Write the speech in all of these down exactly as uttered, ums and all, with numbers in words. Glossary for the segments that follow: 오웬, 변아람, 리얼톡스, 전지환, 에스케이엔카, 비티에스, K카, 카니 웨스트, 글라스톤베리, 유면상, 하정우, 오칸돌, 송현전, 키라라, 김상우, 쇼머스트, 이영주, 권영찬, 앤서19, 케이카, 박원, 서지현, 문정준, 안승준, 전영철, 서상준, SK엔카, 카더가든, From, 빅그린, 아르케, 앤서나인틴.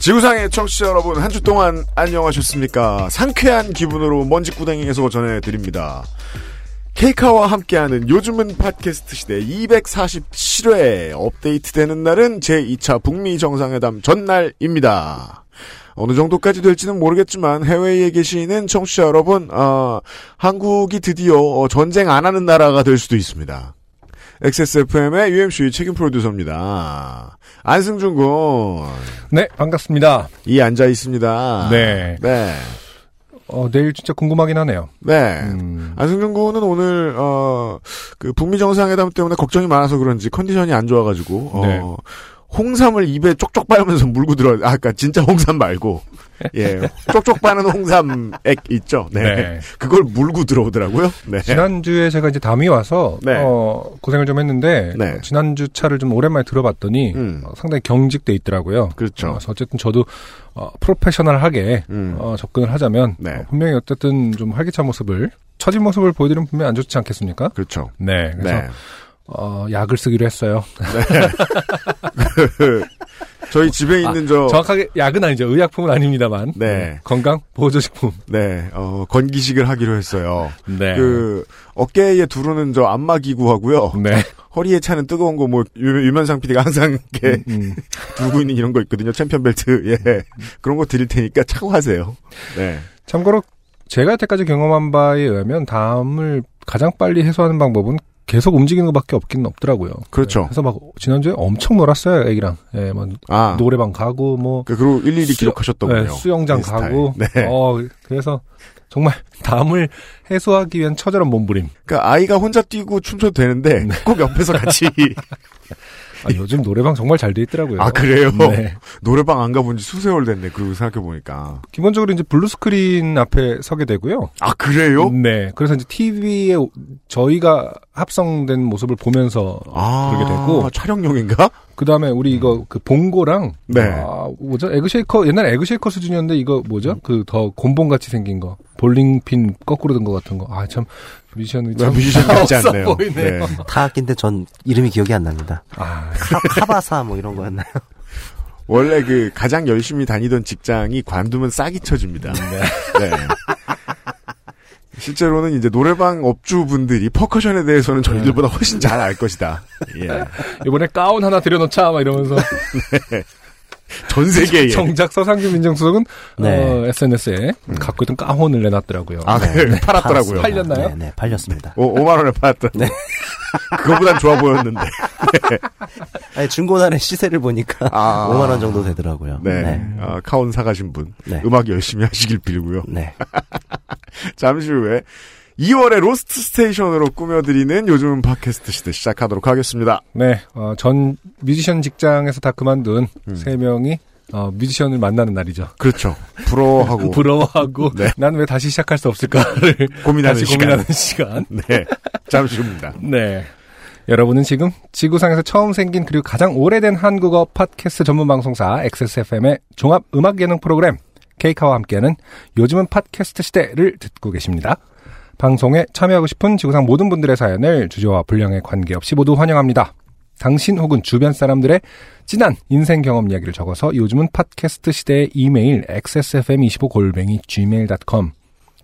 지구상의 청취자 여러분, 한 주 동안 안녕하셨습니까? 상쾌한 기분으로 먼지구덩이에서 전해드립니다. K카와 함께하는 요즘은 팟캐스트 시대 이백사십칠 회 업데이트되는 날은 제이 차 북미 정상회담 전날입니다. 어느 정도까지 될지는 모르겠지만 해외에 계시는 청취자 여러분, 어, 한국이 드디어 전쟁 안 하는 나라가 될 수도 있습니다. 엑스에스에프엠의 유엠씨 책임 프로듀서입니다. 안승준 군. 네, 반갑습니다. 이 앉아 있습니다. 네. 네. 어, 내일 진짜 궁금하긴 하네요. 네. 음. 안승준 군은 오늘, 어, 그, 북미 정상회담 때문에 걱정이 많아서 그런지 컨디션이 안 좋아가지고, 어, 네. 홍삼을 입에 쪽쪽 빨면서 물고 들어, 아, 그니까 진짜 홍삼 말고, 예. 쪽쪽 빠는 홍삼 액 있죠? 네. 네. 그걸 물고 들어오더라고요. 네. 지난주에 제가 이제 담이 와서, 네. 어, 고생을 좀 했는데, 네. 지난주 차를 좀 오랜만에 들어봤더니, 음. 어, 상당히 경직돼 있더라고요. 그렇죠. 어, 그래서 어쨌든 저도, 어, 프로페셔널하게, 음. 어, 접근을 하자면, 네. 어, 분명히 어쨌든 좀 활기찬 모습을, 처진 모습을 보여드리면 분명히 안 좋지 않겠습니까? 그렇죠. 네. 그래서, 네. 어, 약을 쓰기로 했어요. 네. 저희 집에 있는 아, 저. 정확하게 약은 아니죠. 의약품은 아닙니다만. 네. 건강 보조식품. 네. 어, 건기식을 하기로 했어요. 네. 그, 어깨에 두르는 저 안마기구하고요. 네. 허리에 차는 뜨거운 거, 뭐, 유면상 피디가 항상 이렇게 음, 음. 두고 있는 이런 거 있거든요. 챔피언 벨트. 예. 그런 거 드릴 테니까 참고하세요. 네. 참고로 제가 여태까지 경험한 바에 의하면 담을 가장 빨리 해소하는 방법은 계속 움직이는 것밖에 없긴 없더라고요. 그렇죠. 그래서 막 지난주에 엄청 놀았어요, 애기랑. 예, 막 아. 노래방 가고 뭐. 그리고 일일이 수, 기록하셨더군요. 예, 수영장 가고. 네. 어, 그래서 정말 담을 해소하기 위한 처절한 몸부림. 그러니까 아이가 혼자 뛰고 춤춰도 되는데 네. 꼭 옆에서 같이. 아, 요즘 노래방 정말 잘 돼 있더라고요. 아, 그래요? 네. 노래방 안 가본 지 수세월 됐네. 그러고 생각해보니까. 기본적으로 이제 블루스크린 앞에 서게 되고요. 아, 그래요? 네. 그래서 이제 티비에 저희가 합성된 모습을 보면서 아, 그러게 되고. 아, 촬영용인가? 그 다음에 우리 이거 그 봉고랑. 네. 아, 뭐죠? 에그쉐이커, 옛날에 에그쉐이커 수준이었는데 이거 뭐죠? 음. 그 더 곤봉같이 생긴 거. 볼링핀 거꾸로 든 것 같은 거. 아, 참. 뮤지션이 참 뮤지션 같지 않네요. 네. 타악기인데 전 이름이 기억이 안 납니다. 아, 카, 카바사 뭐 이런 거였나요? 원래 그 가장 열심히 다니던 직장이 관두면 싹이 쳐집니다. 네. 네. 실제로는 이제 노래방 업주분들이 퍼커션에 대해서는 저희들보다 훨씬 잘 알 것이다. 예. 이번에 가운 하나 들여놓자 막 이러면서. 네. 전 세계에. 정작 서상규 민정수석은 네. 어, 에스엔에스에 음. 갖고 있던 가운을 내놨더라고요. 아, 네. 네. 팔았더라고요. 팔렸나요? 네, 네, 팔렸습니다. 오, 오만 원에 팔았더라고요. 네. 그거보단 좋아 보였는데. 네. 아니, 중고나라의 시세를 보니까 아. 오만 원 정도 되더라고요. 네. 네. 아, 가운 사가신 분. 네. 음악 열심히 하시길 빌고요. 네. 잠시 후에 이월에 로스트 스테이션으로 꾸며드리는 요즘은 팟캐스트 시대 시작하도록 하겠습니다. 네, 어, 전 뮤지션 직장에서 다 그만둔 음. 세 명이 어, 뮤지션을 만나는 날이죠. 그렇죠. 부러워하고 부러워하고 네. 난 왜 다시 시작할 수 없을까를 고민하는 시간. 고민하는 시간. 네, 잠시 후입니다. 네, 여러분은 지금 지구상에서 처음 생긴 그리고 가장 오래된 한국어 팟캐스트 전문 방송사 엑스에스에프엠의 종합 음악 예능 프로그램 K카와 함께하는 요즘은 팟캐스트 시대를 듣고 계십니다. 방송에 참여하고 싶은 지구상 모든 분들의 사연을 주제와 분량에 관계없이 모두 환영합니다. 당신 혹은 주변 사람들의 진한 인생 경험 이야기를 적어서 요즘은 팟캐스트 시대의 이메일 엑스에스에프엠 이십오 골뱅이 지메일 닷컴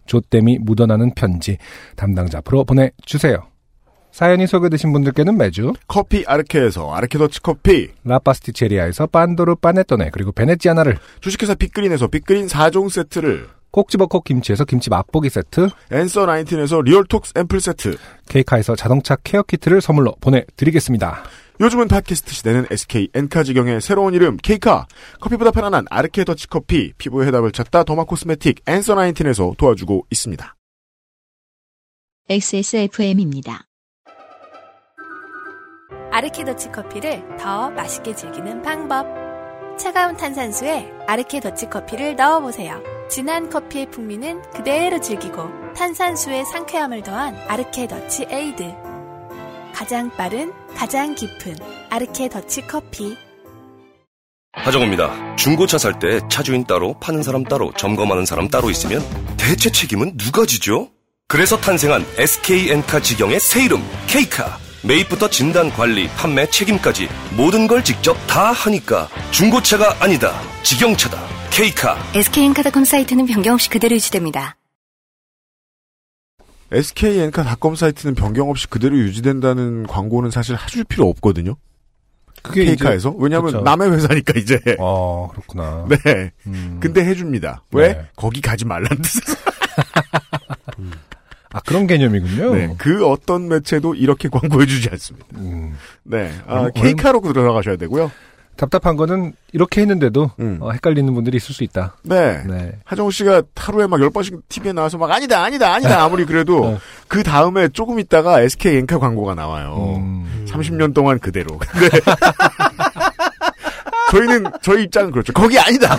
조땜이 묻어나는 편지 담당자 앞으로 보내주세요. 사연이 소개되신 분들께는 매주 커피 아르케에서 아르케 더치 커피, 라파스티체리아에서 빤도르 빠네토네 그리고 베네치아나를, 주식회사 빅그린에서 빅그린 사 종 세트를, 꼭지버콕 김치에서 김치 맛보기 세트, 앤서 나인틴에서 리얼톡스 앰플 세트, 케이카에서 자동차 케어 키트를 선물로 보내드리겠습니다. 요즘은 팟캐스트 시대는 에스케이엔카 지경의 새로운 이름 케이카, 커피보다 편안한 아르케 더치커피, 피부의 해답을 찾다 더마 코스메틱 앤서 나인틴에서 도와주고 있습니다. 엑스에스에프엠입니다. 아르케 더치커피를 더 맛있게 즐기는 방법, 차가운 탄산수에 아르케 더치커피를 넣어보세요. 진한 커피의 풍미는 그대로 즐기고 탄산수의 상쾌함을 더한 아르케 더치 에이드. 가장 빠른, 가장 깊은 아르케 더치커피. 하정우입니다. 중고차 살 때 차주인 따로, 파는 사람 따로, 점검하는 사람 따로 있으면 대체 책임은 누가 지죠? 그래서 탄생한 에스케이엔카 직영의 새 이름 K카. 매입부터 진단, 관리, 판매, 책임까지 모든 걸 직접 다 하니까 중고차가 아니다. 직영차다. K카. 에스케이엔카닷컴 사이트는 변경 없이 그대로 유지됩니다. 에스케이엔카닷컴 사이트는 변경 없이 그대로 유지된다는 광고는 사실 하실 필요 없거든요. 그게 K카에서? 이제, 왜냐하면 그쵸. 남의 회사니까 이제. 아, 그렇구나. 네. 음. 근데 해줍니다. 왜? 네. 거기 가지 말란 뜻에서. 음. 아, 그런 개념이군요. 네, 그 어떤 매체도 이렇게 광고해주지 않습니다. 음. 네, 아, K카로 들어가셔야 되고요. 답답한 거는 이렇게 했는데도 음. 어, 헷갈리는 분들이 있을 수 있다. 네. 네. 하정우 씨가 하루에 막 열 번씩 티비에 나와서 막 아니다, 아니다, 아니다 아무리 그래도 어. 그 다음에 조금 있다가 에스케이엔카 광고가 나와요. 음. 삼십 년 동안 그대로. 네. 저희는, 저희 입장은 그렇죠. 거기 아니다!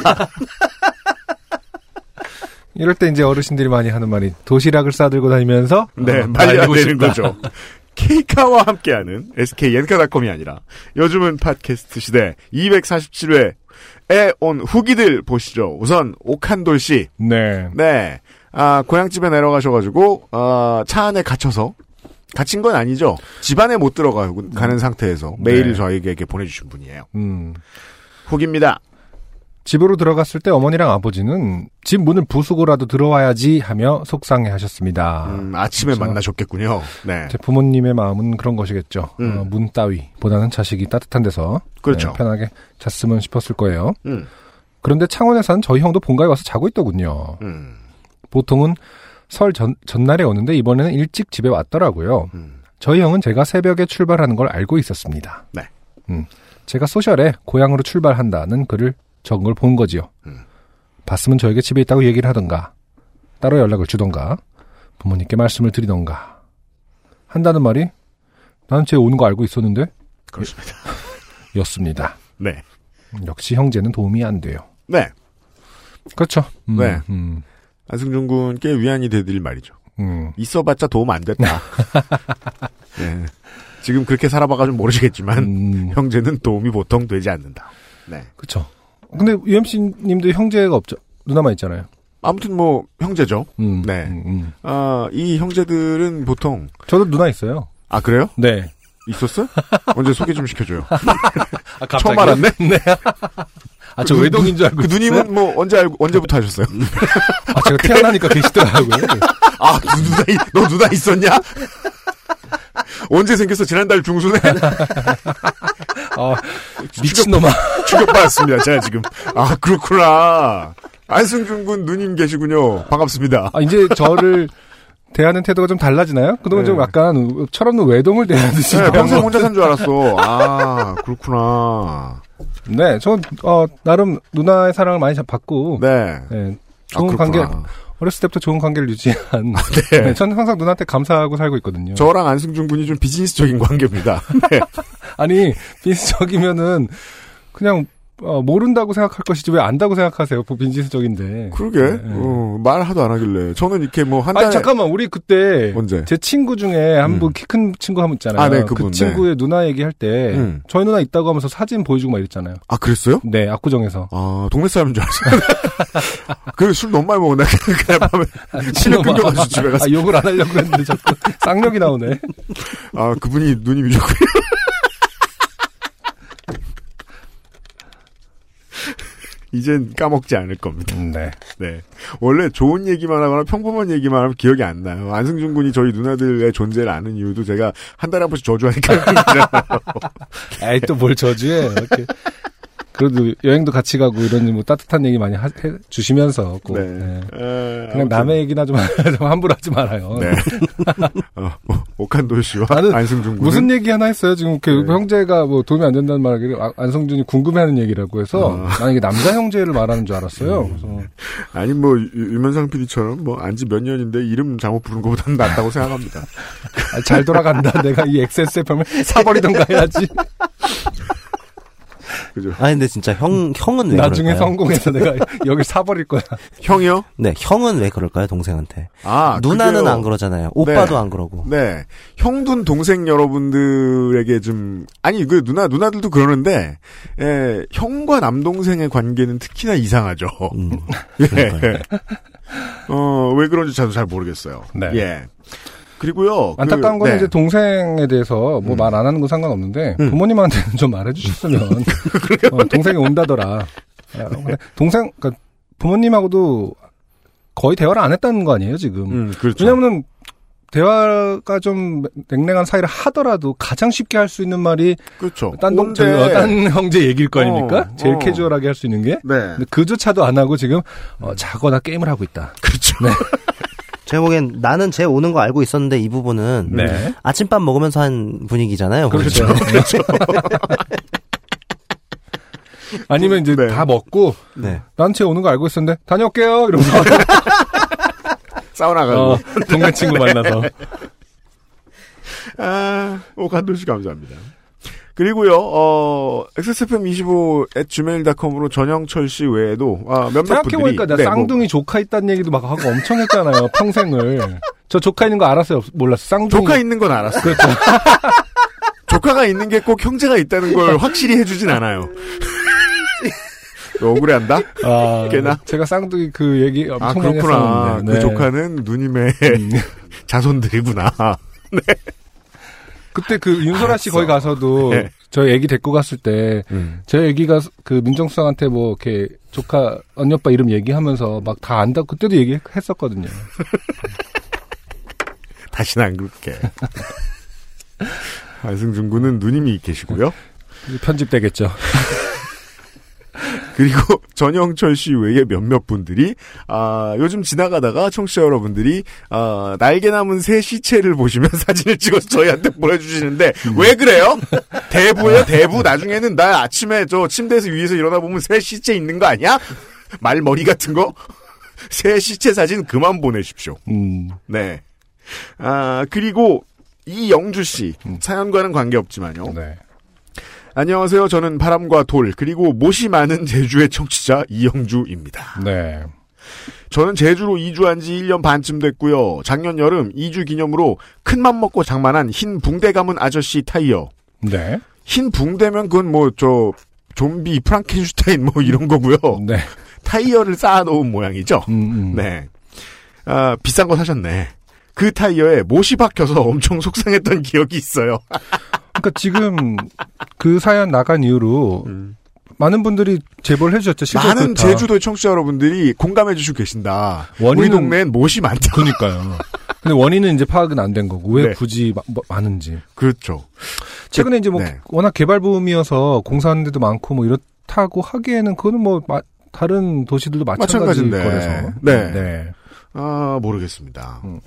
이럴 때 이제 어르신들이 많이 하는 말이 도시락을 싸들고 다니면서 네, 어, 말이 안 되는 거죠. K카와 함께하는 에스케이엔카닷컴이 아니라 요즘은 팟캐스트 시대 이백사십칠 회에 온 후기들 보시죠. 우선 오칸돌 씨. 네. 네. 아, 고향집에 내려가셔가지고 어, 차 안에 갇혀서 갇힌 건 아니죠. 집 안에 못 들어가고 가는 상태에서 메일을 네. 저에게 보내주신 분이에요. 음. 후기입니다. 집으로 들어갔을 때 어머니랑 아버지는 집 문을 부수고라도 들어와야지 하며 속상해하셨습니다. 음, 아침에 그렇죠? 만나셨겠군요. 네. 제 부모님의 마음은 그런 것이겠죠. 음. 어, 문 따위보다는 자식이 따뜻한 데서 그렇죠. 네, 편하게 잤으면 싶었을 거예요. 음. 그런데 창원에 산 저희 형도 본가에 와서 자고 있더군요. 음. 보통은 설 전, 전날에 오는데 이번에는 일찍 집에 왔더라고요. 음. 저희 형은 제가 새벽에 출발하는 걸 알고 있었습니다. 네. 음. 제가 소셜에 고향으로 출발한다는 글을 적은 걸 본 거지요. 음. 봤으면 저에게 집에 있다고 얘기를 하던가 따로 연락을 주던가 부모님께 말씀을 드리던가 한다는 말이 나는 쟤 오는 거 알고 있었는데 그렇습니다. 였습니다. 네. 역시 형제는 도움이 안 돼요. 네. 그렇죠. 음, 네. 음. 안승준 군께 위안이 되드릴 말이죠. 음. 있어봤자 도움 안 됐다. 네. 지금 그렇게 살아봐가지고 모르시겠지만 음. 형제는 도움이 보통 되지 않는다. 네. 그렇죠. 근데 유엠씨님도 형제가 없죠. 누나만 있잖아요. 아무튼 뭐 형제죠. 음, 네. 음, 음. 아, 이 형제들은 보통 저도 누나 있어요. 아 그래요? 네. 있었어요? 언제 소개 좀 시켜줘요. 아, 갑자기? 처음 알았네. 네. 아, 저 그, 외동인 줄 알고. 그 있었어요? 누님은 뭐 언제 알고 언제부터 하셨어요? 아, 제가 태어나니까 계시더라고요. 아, 누나 너 누나 있었냐? 언제 생겼어? 지난달 중순에. 아, 미친놈아. 충격받았습니다. 제가 지금. 아, 그렇구나. 안승준 군 누님 계시군요. 반갑습니다. 아, 이제 저를 대하는 태도가 좀 달라지나요? 그동안 네. 좀 약간 철없는 외동을 대하듯이. 네, 평생 혼자 산 줄 알았어. 아, 그렇구나. 네, 전, 어, 나름 누나의 사랑을 많이 받고. 네. 네 좋은 아, 관계. 어렸을 때부터 좋은 관계를 유지한. 네. 네, 저는 항상 누나한테 감사하고 살고 있거든요. 저랑 안승준 군이 좀 비즈니스적인 관계입니다. 네. 아니, 비즈니스적이면은 그냥 어, 모른다고 생각할 것이지 왜 안다고 생각하세요? 비즈니스적인데. 그러게. 네. 어, 말 하도 안 하길래. 저는 이렇게 뭐 한 달에. 아니, 잠깐만. 우리 그때 언제? 제 친구 중에 한 분 키 큰 음. 친구 한 분 있잖아요. 아, 네, 그분. 그 친구의 네. 누나 얘기할 때 음. 저희 누나 있다고 하면서 사진 보여주고 막 이랬잖아요. 아, 그랬어요? 네, 압구정에서. 아, 동네 사람인 줄 알았어요. 그래, 술 너무 많이 먹었나? 그냥 밤에 실력 끊겨가지고 집에 가서. 아, 욕을 안 하려고 했는데 자꾸 쌍욕이 나오네. 아, 그분이 누님이셨군요. 이젠 까먹지 않을 겁니다. 네. 네. 원래 좋은 얘기만 하거나 평범한 얘기만 하면 기억이 안 나요. 안승준 군이 저희 누나들의 존재를 아는 이유도 제가 한 달에 한 번씩 저주하니까. 에이, 또 뭘 저주해. 이렇게. 그래도 여행도 같이 가고 이런 뭐 따뜻한 얘기 많이 하, 해 주시면서 꼭. 네. 네. 에, 그냥 남의 얘기나 좀 함부로 하지 말아요. 네. 어, 오칸돌 씨와 안승준 군 무슨 얘기 하나 했어요. 지금 그 네. 형제가 뭐 도움이 안 된다는 말하기를 안승준이 궁금해하는 얘기라고 해서 어. 나는 이게 남자 형제를 말하는 줄 알았어요. 그래서 아니 뭐 유면상 피디처럼 뭐 안지 몇 년인데 이름 잘못 부른 것보다는 낫다고 생각합니다. 아, 잘 돌아간다. 내가 이 엑스에스에프엠을 사버리던가 해야지. 그죠? 아니 근데 진짜 형 형은 왜 나중에 그럴까요? 성공해서 내가 여기 사버릴 거야. 형이요? 네, 형은 왜 그럴까요? 동생한테. 아, 누나는 그게요. 안 그러잖아요. 오빠도 네. 안 그러고. 네, 형둔 동생 여러분들에게 좀 아니 그 누나 누나들도 그러는데 예, 형과 남동생의 관계는 특히나 이상하죠. 음, 예. 어, 왜 그런지 저도 잘 모르겠어요. 네. 예. 그리고요. 안타까운 건 그, 네. 이제 동생에 대해서 뭐 말 안 하는 건 상관없는데 음. 부모님한테는 좀 말해주셨으면 어, 동생이 온다더라. 네. 동생 그러니까 부모님하고도 거의 대화를 안 했다는 거 아니에요 지금? 음, 그렇죠. 왜냐하면은 대화가 좀 냉랭한 사이를 하더라도 가장 쉽게 할 수 있는 말이 그렇죠. 딴 동, 딴 형제 얘기일 거 아닙니까? 어, 제일 어. 캐주얼하게 할 수 있는 게 네. 근데 그조차도 안 하고 지금 어, 자거나 게임을 하고 있다. 그렇죠. 네. 제가 보기엔 나는 쟤 오는 거 알고 있었는데 이 부분은 네. 아침밥 먹으면서 한 분위기잖아요. 그렇죠. 그렇죠. 아니면 이제 네. 다 먹고 네. 난 쟤 오는 거 알고 있었는데 다녀올게요 이러면서 사우나 가고 어, 동네 친구 만나서 아, 오 간도씨 감사합니다. 그리고요, 어, 엑스에스에프엠 이십오 앳 지메일 닷컴으로 전영철 씨 외에도, 아, 몇몇 분들이. 생각해보니까 나 네, 쌍둥이 뭐. 조카 있다는 얘기도 막 하고 엄청 했잖아요, 평생을. 저 조카 있는 거 알았어요? 몰랐어. 쌍둥이. 조카 있는 건 알았어요. 그렇죠. 조카가 있는 게 꼭 형제가 있다는 걸 확실히 해주진 않아요. 억울해한다? 아, 걔나? 제가 쌍둥이 그 얘기 엄청 아, 많이 했었는데. 아, 그렇구나. 네. 그 조카는 누님의 음. 자손들이구나. 네. 그때 그 윤소라 씨 알았어. 거기 가서도 네. 저희 애기 데리고 갔을 때 음. 저희 애기가 그 민정수상한테 뭐 이렇게 조카 언니 오빠 이름 얘기하면서 막 다 안다 그때도 얘기했었거든요. 다시는 안 그럴게. 안승준 군은 누님이 계시고요. 편집되겠죠. 그리고 전영철 씨 외에 몇몇 분들이 아, 요즘 지나가다가 청취자 여러분들이 아, 날개 남은 새 시체를 보시면 사진을 찍어서 저희한테 보내주시는데 음. 왜 그래요? 대부예요 대부. 나중에는 나 아침에 저 침대에서 위에서 일어나 보면 새 시체 있는 거 아니야? 말머리 같은 거? 새 시체 사진 그만 보내십시오. 음. 네. 아 그리고 이영주 씨 음. 사연과는 관계없지만요. 네. 안녕하세요. 저는 바람과 돌 그리고 못이 많은 제주의 청취자 이영주입니다. 네. 저는 제주로 이주한 지 일 년 반쯤 됐고요. 작년 여름 이주 기념으로 큰맘 먹고 장만한 흰 붕대 감은 아저씨 타이어. 네. 흰 붕대면 그건 뭐 저 좀비 프랑켄슈타인 뭐 이런 거고요. 네. 타이어를 쌓아놓은 모양이죠. 음, 음. 네. 아, 비싼 거 사셨네. 그 타이어에 못이 박혀서 엄청 속상했던 기억이 있어요. 그러니까 지금 그 사연 나간 이후로 음. 많은 분들이 제보를 해주셨죠. 많은 좋다. 제주도의 청취자 여러분들이 공감해주시고 계신다. 원인은, 우리 동네엔 못이 많다. 그러니까요. 근데 원인은 이제 파악은 안 된 거고 왜 네. 굳이 마, 마, 많은지. 그렇죠. 최근에 이제 뭐 네. 워낙 개발 붐이어서 공사하는 데도 많고 뭐 이렇다고 하기에는 그거는 뭐 마, 다른 도시들도 마찬가지일 거라서. 네. 네. 아 모르겠습니다. 음.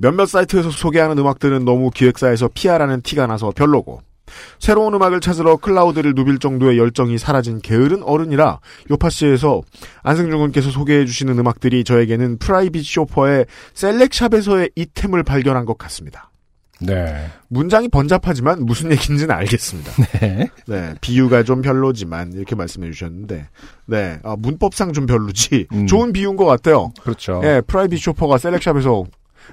몇몇 사이트에서 소개하는 음악들은 너무 기획사에서 피아르라는 티가 나서 별로고 새로운 음악을 찾으러 클라우드를 누빌 정도의 열정이 사라진 게으른 어른이라 요파씨에서 안승준 군께서 소개해주시는 음악들이 저에게는 프라이빗 쇼퍼의 셀렉샵에서의 이템을 발견한 것 같습니다. 네. 문장이 번잡하지만 무슨 얘기인지는 알겠습니다. 네. 네. 비유가 좀 별로지만 이렇게 말씀해 주셨는데, 네. 아, 문법상 좀 별로지. 음. 좋은 비유인 것 같아요. 그렇죠. 예, 프라이빗 쇼퍼가 셀렉샵에서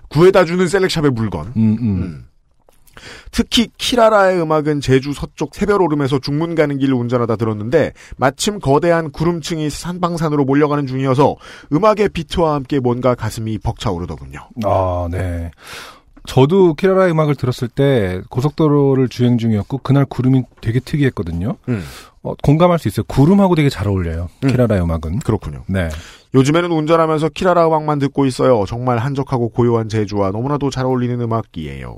구해다주는 셀렉샵의 물건. 음, 음. 음. 특히 키라라의 음악은 제주 서쪽 새별오름에서 중문 가는 길을 운전하다 들었는데 마침 거대한 구름층이 산방산으로 몰려가는 중이어서 음악의 비트와 함께 뭔가 가슴이 벅차오르더군요. 아, 네. 저도 키라라의 음악을 들었을 때 고속도로를 주행 중이었고 그날 구름이 되게 특이했거든요. 음. 어, 공감할 수 있어요. 구름하고 되게 잘 어울려요. 음. 키라라의 음악은. 그렇군요. 네. 요즘에는 운전하면서 키라라 음악만 듣고 있어요. 정말 한적하고 고요한 제주와 너무나도 잘 어울리는 음악이에요.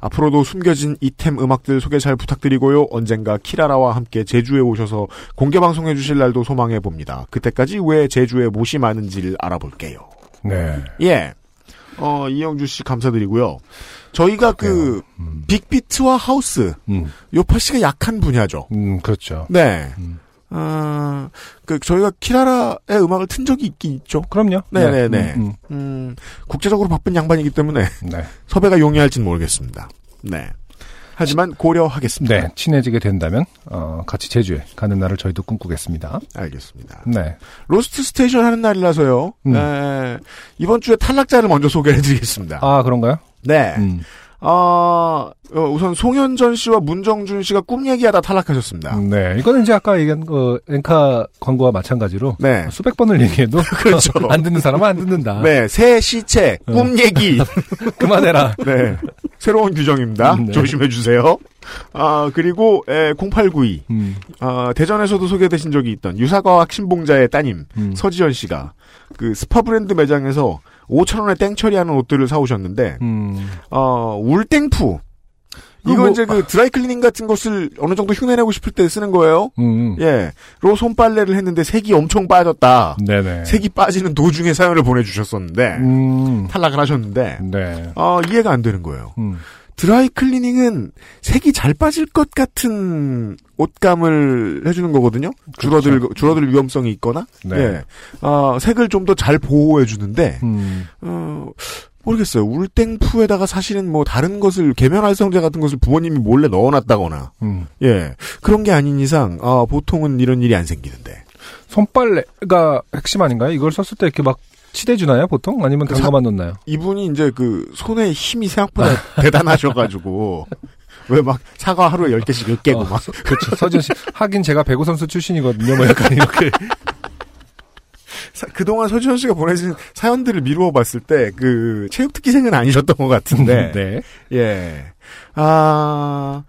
앞으로도 숨겨진 이템 음악들 소개 잘 부탁드리고요. 언젠가 키라라와 함께 제주에 오셔서 공개방송해 주실 날도 소망해봅니다. 그때까지 왜 제주에 못이 많은지를 알아볼게요. 네. 예. 어, 이영주 씨 감사드리고요. 저희가 그, 음. 빅비트와 하우스, 음. 요파 씨가 약한 분야죠. 음, 그렇죠. 네. 음. 아, 그, 저희가 키라라의 음악을 튼 적이 있긴 있죠. 그럼요. 네네네. 네. 음, 음. 음, 국제적으로 바쁜 양반이기 때문에. 네. 섭외가 용이할진 모르겠습니다. 네. 하지만 고려하겠습니다. 네, 친해지게 된다면 어, 같이 제주에 가는 날을 저희도 꿈꾸겠습니다. 알겠습니다. 네, 로스트 스테이션 하는 날이라서요. 음. 네, 이번 주에 탈락자를 먼저 소개해드리겠습니다. 아, 그런가요? 네. 음. 어, 우선 송현전 씨와 문정준 씨가 꿈 얘기하다 탈락하셨습니다. 네, 이거는 이제 아까 얘기한 그 엔카 광고와 마찬가지로 네. 수백 번을 얘기해도 그렇죠. 안 듣는 사람은 안 듣는다. 네, 새 시체 꿈 얘기 그만해라. 네, 새로운 규정입니다. 네. 조심해 주세요. 아 그리고 에, 공팔구이 음. 아, 대전에서도 소개되신 적이 있던 유사과학 신봉자의 따님 음. 서지현 씨가 그 스파 브랜드 매장에서 오천 원에 땡처리하는 옷들을 사오셨는데, 음. 어, 울땡푸. 이거 뭐, 이제 그 드라이클리닝 같은 것을 어느 정도 흉내내고 싶을 때 쓰는 거예요. 음. 예. 로 손빨래를 했는데 색이 엄청 빠졌다. 네네. 색이 빠지는 도중에 사연을 보내주셨었는데, 음. 탈락을 하셨는데, 네. 어, 이해가 안 되는 거예요. 음. 드라이클리닝은 색이 잘 빠질 것 같은 옷감을 해주는 거거든요. 줄어들 그렇죠. 줄어들 위험성이 있거나, 네. 예. 어, 색을 좀 더 잘 보호해주는데, 음. 어, 모르겠어요. 울땡푸에다가 사실은 뭐 다른 것을 계면활성제 같은 것을 부모님이 몰래 넣어놨다거나, 음. 예 그런 게 아닌 이상 어, 보통은 이런 일이 안 생기는데. 손빨래가 핵심 아닌가요? 이걸 썼을 때 이렇게 막. 치대주나요 보통? 아니면 담가만 놓나요? 이분이 이제 그 손에 힘이 생각보다 대단하셔가지고 왜 막 사과 하루에 열 개씩 으깨고 막 어, 그렇죠. 서준 씨 하긴 제가 배구 선수 출신이거든요. 뭐 약간 이렇게 사, 그동안 서준 씨가 보내신 사연들을 미루어 봤을 때 그 체육특기생은 아니셨던 것 같은데 네. 예. 아.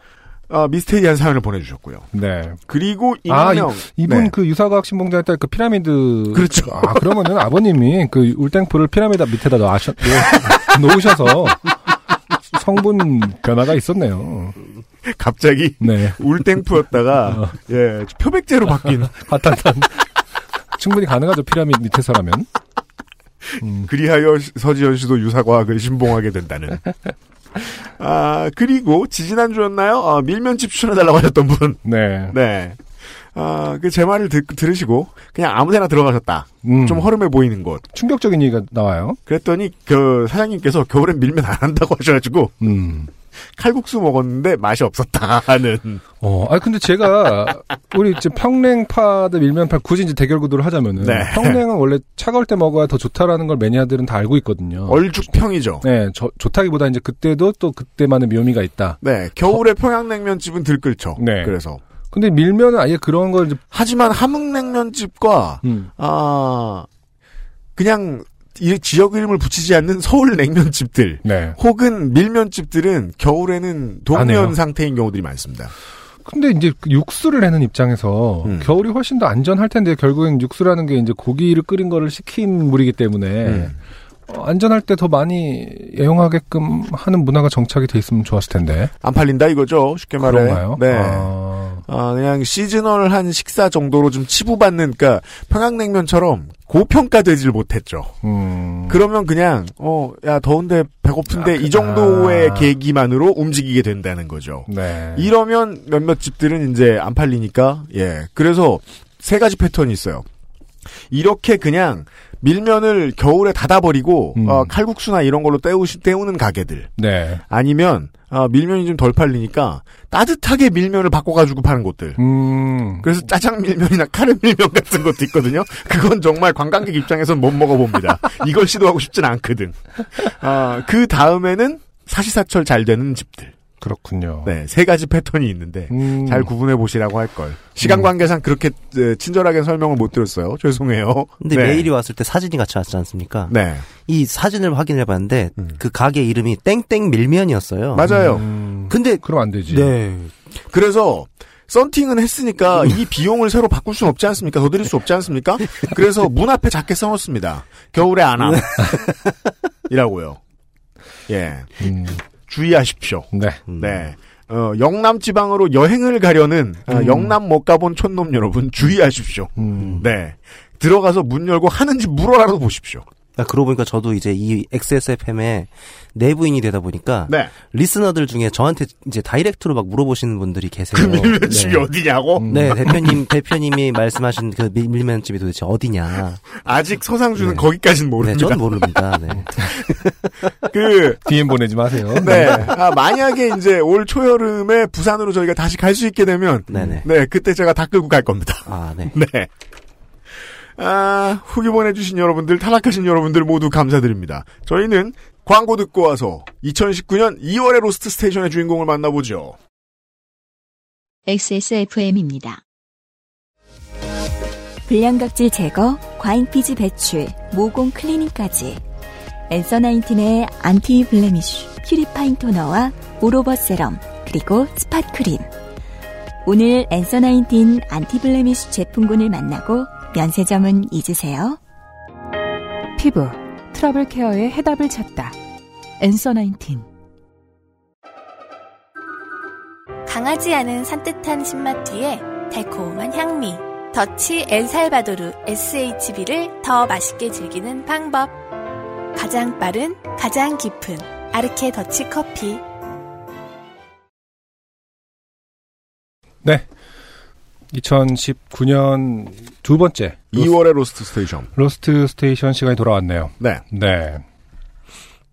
아, 미스테리한 사연을 보내주셨고요. 네. 그리고 이명 아, 이분 네. 그 유사과학 신봉자였던 그 피라미드. 그렇죠. 아 그러면은 아버님이 그 울땡풀을 피라미드 밑에다 놓으셔, 놓으셔서 성분 변화가 있었네요. 갑자기 네. 울땡푸였다가 어. 예 표백제로 바뀐. 하탄탄. 충분히 가능하죠 피라미드 밑에서라면. 음. 그리하여 서지현 씨도 유사과학을 신봉하게 된다는. 아, 그리고, 지지난주였나요? 아, 밀면집 추천해달라고 하셨던 분. 네. 네. 아, 그 제 말을 드, 들으시고, 그냥 아무 데나 들어가셨다. 음. 좀 허름해 보이는 곳. 충격적인 얘기가 나와요. 그랬더니, 그, 사장님께서 겨울엔 밀면 안 한다고 하셔가지고, 음. 칼국수 먹었는데 맛이 없었다 하는. 어, 아 근데 제가 우리 이제 평냉파 대 밀면파 굳이 이제 대결 구도를 하자면은 네. 평냉은 원래 차가울 때 먹어야 더 좋다라는 걸 매니아들은 다 알고 있거든요. 얼죽평이죠. 네, 저, 좋다기보다 이제 그때도 또 그때만의 묘미가 있다. 네, 겨울에 평양냉면 집은 들끓죠. 네, 그래서. 근데 밀면은 아예 그런 걸 이제 하지만 함흥냉면 집과 음. 아 그냥. 이 지역 이름을 붙이지 않는 서울 냉면집들 네. 혹은 밀면집들은 겨울에는 동면 상태인 경우들이 많습니다. 근데 이제 육수를 내는 입장에서 음. 겨울이 훨씬 더 안전할 텐데 결국엔 육수라는 게 이제 고기를 끓인 거를 식힌 물이기 때문에 음. 어, 안전할 때 더 많이 애용하게끔 하는 문화가 정착이 돼 있으면 좋았을 텐데. 안 팔린다 이거죠. 쉽게 말해. 그런가요? 네. 아... 어, 그냥 시즈널한 식사 정도로 좀 치부받는, 그러니까 평양냉면처럼 고평가되질 못했죠. 음... 그러면 그냥 어, 야 더운데 배고픈데 아, 이 정도의 아... 계기만으로 움직이게 된다는 거죠. 네. 이러면 몇몇 집들은 이제 안 팔리니까. 예. 그래서 세 가지 패턴이 있어요. 이렇게 그냥 밀면을 겨울에 닫아버리고 음. 어, 칼국수나 이런 걸로 때우시, 때우는 가게들 네. 아니면 어, 밀면이 좀 덜 팔리니까 따뜻하게 밀면을 바꿔가지고 파는 곳들 음. 그래서 짜장 밀면이나 카레 밀면 같은 것도 있거든요. 그건 정말 관광객 입장에서는 못 먹어봅니다. 이걸 시도하고 싶진 않거든. 어, 그 다음에는 사시사철 잘 되는 집들. 그렇군요. 네, 세 가지 패턴이 있는데 음. 잘 구분해 보시라고 할 걸. 시간 관계상 그렇게 친절하게 설명을 못 드렸어요. 죄송해요. 근데 네. 메일이 왔을 때 사진이 같이 왔지 않습니까? 네. 이 사진을 확인해 봤는데 음. 그 가게 이름이 땡땡 밀면이었어요. 맞아요. 음. 근데 그럼 안 되지. 네. 그래서 썬팅은 했으니까 이 비용을 새로 바꿀 수는 없지 않습니까? 더 드릴 수 없지 않습니까? 그래서 문 앞에 작게 써놓습니다. 겨울에 안 함. 이라고요. 예. 음. 주의하십시오. 네. 네. 어, 영남 지방으로 여행을 가려는 음. 영남 못 가본 촌놈 여러분 주의하십시오. 음. 네. 들어가서 문 열고 하는지 물어라도 보십시오. 그러니까 그러고 보니까 저도 이제 이 엑스에스에프엠의 내부인이 되다 보니까 네. 리스너들 중에 저한테 이제 다이렉트로 막 물어보시는 분들이 계세요. 그 밀면집이 네. 어디냐고? 네, 대표님 대표님이 말씀하신 그 밀면집이 도대체 어디냐? 아직 서상준은 네. 거기까지는 모릅니다. 네, 저는 모릅니다. 네. 그 디엠 보내지 마세요. 네, 아, 만약에 이제 올 초여름에 부산으로 저희가 다시 갈 수 있게 되면, 네네. 네, 그때 제가 다 끌고 갈 겁니다. 아, 네. 네. 아, 후기 보내주신 여러분들, 탈락하신 여러분들 모두 감사드립니다. 저희는 광고 듣고 와서 이천십구 년 이월의 로스트 스테이션의 주인공을 만나보죠. 엑스에스에프엠입니다. 불량각질 제거, 과잉피지 배출, 모공 클리닝까지 앤서나인틴의 안티 블레미쉬, 퓨리파잉 토너와 오로버 세럼, 그리고 스팟크림. 오늘 앤서나인틴 안티 블레미쉬 제품군을 만나고 면세점은 잊으세요. 피부 트러블 케어의 해답을 찾다. 앤서나인틴. 강하지 않은 산뜻한 신맛 뒤에 달콤한 향미. 더치 엘살바도르 에스에이치비를 더 맛있게 즐기는 방법. 가장 빠른, 가장 깊은 아르케 더치 커피. 네. 이천십구 년 두 번째 이월의 로스트 스테이션 로스트 스테이션 시간이 돌아왔네요. 네, 네.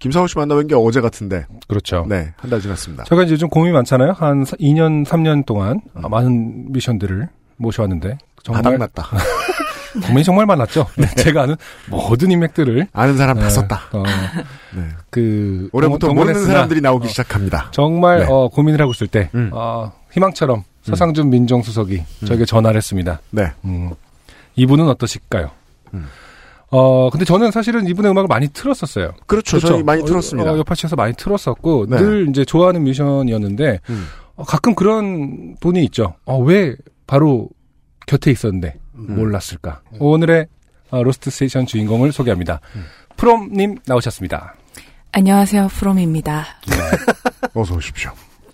김상우 씨 만나뵌 게 어제 같은데. 그렇죠. 네, 한 달 지났습니다. 제가 이제 좀 고민이 많잖아요. 한 이 년, 삼 년 동안 음. 많은 미션들을 모셔왔는데 정말 바닥났다. 고민이 정말 많았죠. 네. 제가 아는 모든 인맥들을 아는 사람 네. 다 썼다. 어, 네. 그 올해부터 모르는 했으나, 사람들이 나오기 어, 시작합니다. 정말 네. 어, 고민을 하고 있을 때 음. 어, 희망처럼. 서상준 민정수석이 음. 저에게 전화를 했습니다. 네. 음, 이분은 어떠실까요? 음. 어, 근데 저는 사실은 이분의 음악을 많이 틀었었어요. 그렇죠. 그렇죠? 저희 많이 틀었습니다. 어, 어, 여파시에서 많이 틀었었고, 네. 늘 이제 좋아하는 뮤지션이었는데, 음. 어, 가끔 그런 분이 있죠. 어, 왜 바로 곁에 있었는데 음. 몰랐을까? 음. 오늘의 어, 로스트 스테이션 주인공을 소개합니다. 음. 프롬님 나오셨습니다. 안녕하세요. 프롬입니다. 네. 어서 오십시오.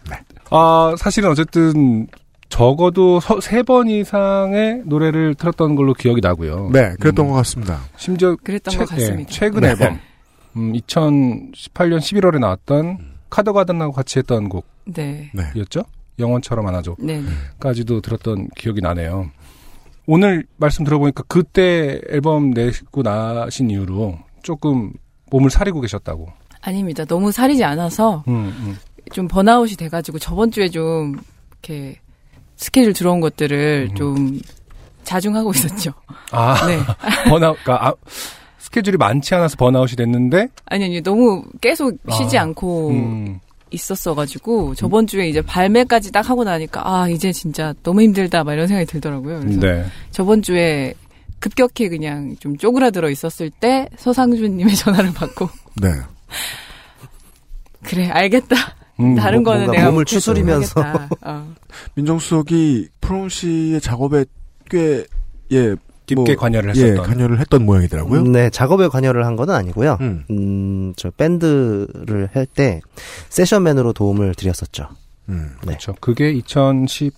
네. 아, 사실은 어쨌든, 적어도 서, 세 번 이상의 노래를 틀었던 걸로 기억이 나고요. 네, 그랬던 음, 것 같습니다. 심지어 그랬던 최, 것 같습니다. 예, 최근 네. 앨범 음, 이천십팔 년 십일월에 나왔던 음. 카더가든하고 같이 했던 곡이었죠? 네. 영원처럼 안아줘까지도 네. 들었던 기억이 나네요. 오늘 말씀 들어보니까 그때 앨범 내고 나신 이후로 조금 몸을 사리고 계셨다고. 아닙니다. 너무 사리지 않아서 음, 음. 좀 번아웃이 돼가지고 저번 주에 좀 이렇게 스케줄 들어온 것들을 음. 좀 자중하고 있었죠. 아, 네. 번아웃, 그러니까 아, 스케줄이 많지 않아서 번아웃이 됐는데? 아니, 아니, 너무 계속 쉬지 아, 않고 음. 있었어가지고, 저번 주에 이제 발매까지 딱 하고 나니까, 아, 이제 진짜 너무 힘들다, 막 이런 생각이 들더라고요. 그래서 네. 저번 주에 급격히 그냥 좀 쪼그라들어 있었을 때, 서상준님의 전화를 받고. 네. 그래, 알겠다. 음, 다른 거는 내가 몸을 추스리면서 어. 민정수석이 프롬 씨의 작업에 꽤 예, 깊게 뭐, 관여를 했었던 예, 관여를 했던 모양이더라고요. 음, 네, 작업에 관여를 한 건 아니고요. 음, 음 저 밴드를 할 때 세션맨으로 도움을 드렸었죠. 음, 네. 그렇죠. 그게 이천십삼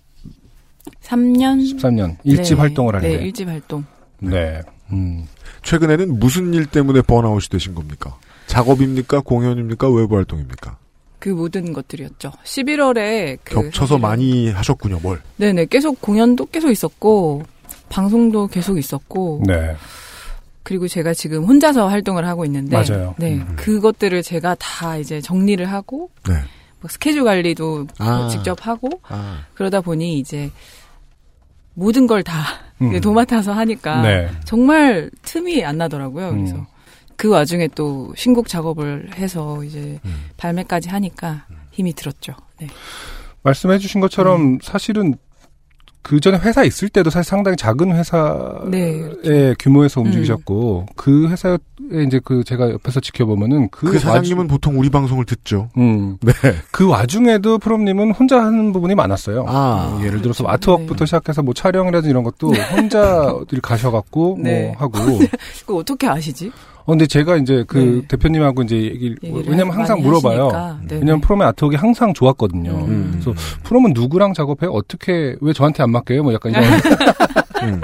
년 십삼 년 일집 네, 활동을 하는데. 네, 일집 활동. 네. 음. 최근에는 무슨 일 때문에 번아웃이 되신 겁니까? 작업입니까? 공연입니까? 외부 활동입니까? 그 모든 것들이었죠. 십일월에 그 겹쳐서 많이 하셨군요, 뭘. 네네, 계속 공연도 계속 있었고 방송도 계속 있었고. 네. 그리고 제가 지금 혼자서 활동을 하고 있는데, 맞아요. 네, 음. 그것들을 제가 다 이제 정리를 하고, 네. 막 스케줄 관리도 아. 직접 하고 아. 그러다 보니 이제 모든 걸 다 음. 도맡아서 하니까 네. 정말 틈이 안 나더라고요. 음. 그래서. 그 와중에 또 신곡 작업을 해서 이제 음. 발매까지 하니까 힘이 들었죠. 네. 말씀해 주신 것처럼 음. 사실은 그 전에 회사 있을 때도 사실 상당히 작은 회사의 네, 그렇죠. 규모에서 움직이셨고 음. 그 회사에 이제 그 제가 옆에서 지켜보면은 그, 그 사장님은 와주... 보통 우리 방송을 듣죠. 음. 네. 그 와중에도 프롬님은 혼자 하는 부분이 많았어요. 아, 예를 들어서 그렇죠. 아트웍부터 네. 시작해서 뭐 촬영이라든지 이런 것도 혼자 가셔갖고 네. 뭐 하고. 그거 어떻게 아시지? 어, 근데 제가 이제 그 네. 대표님하고 이제 얘기를, 왜냐면 항상 물어봐요. 왜냐면 프롬의 아트웍이 항상 좋았거든요. 음. 그래서 프롬은 누구랑 작업해? 어떻게, 왜 저한테 안 맡겨요? 뭐 약간 이런. 음.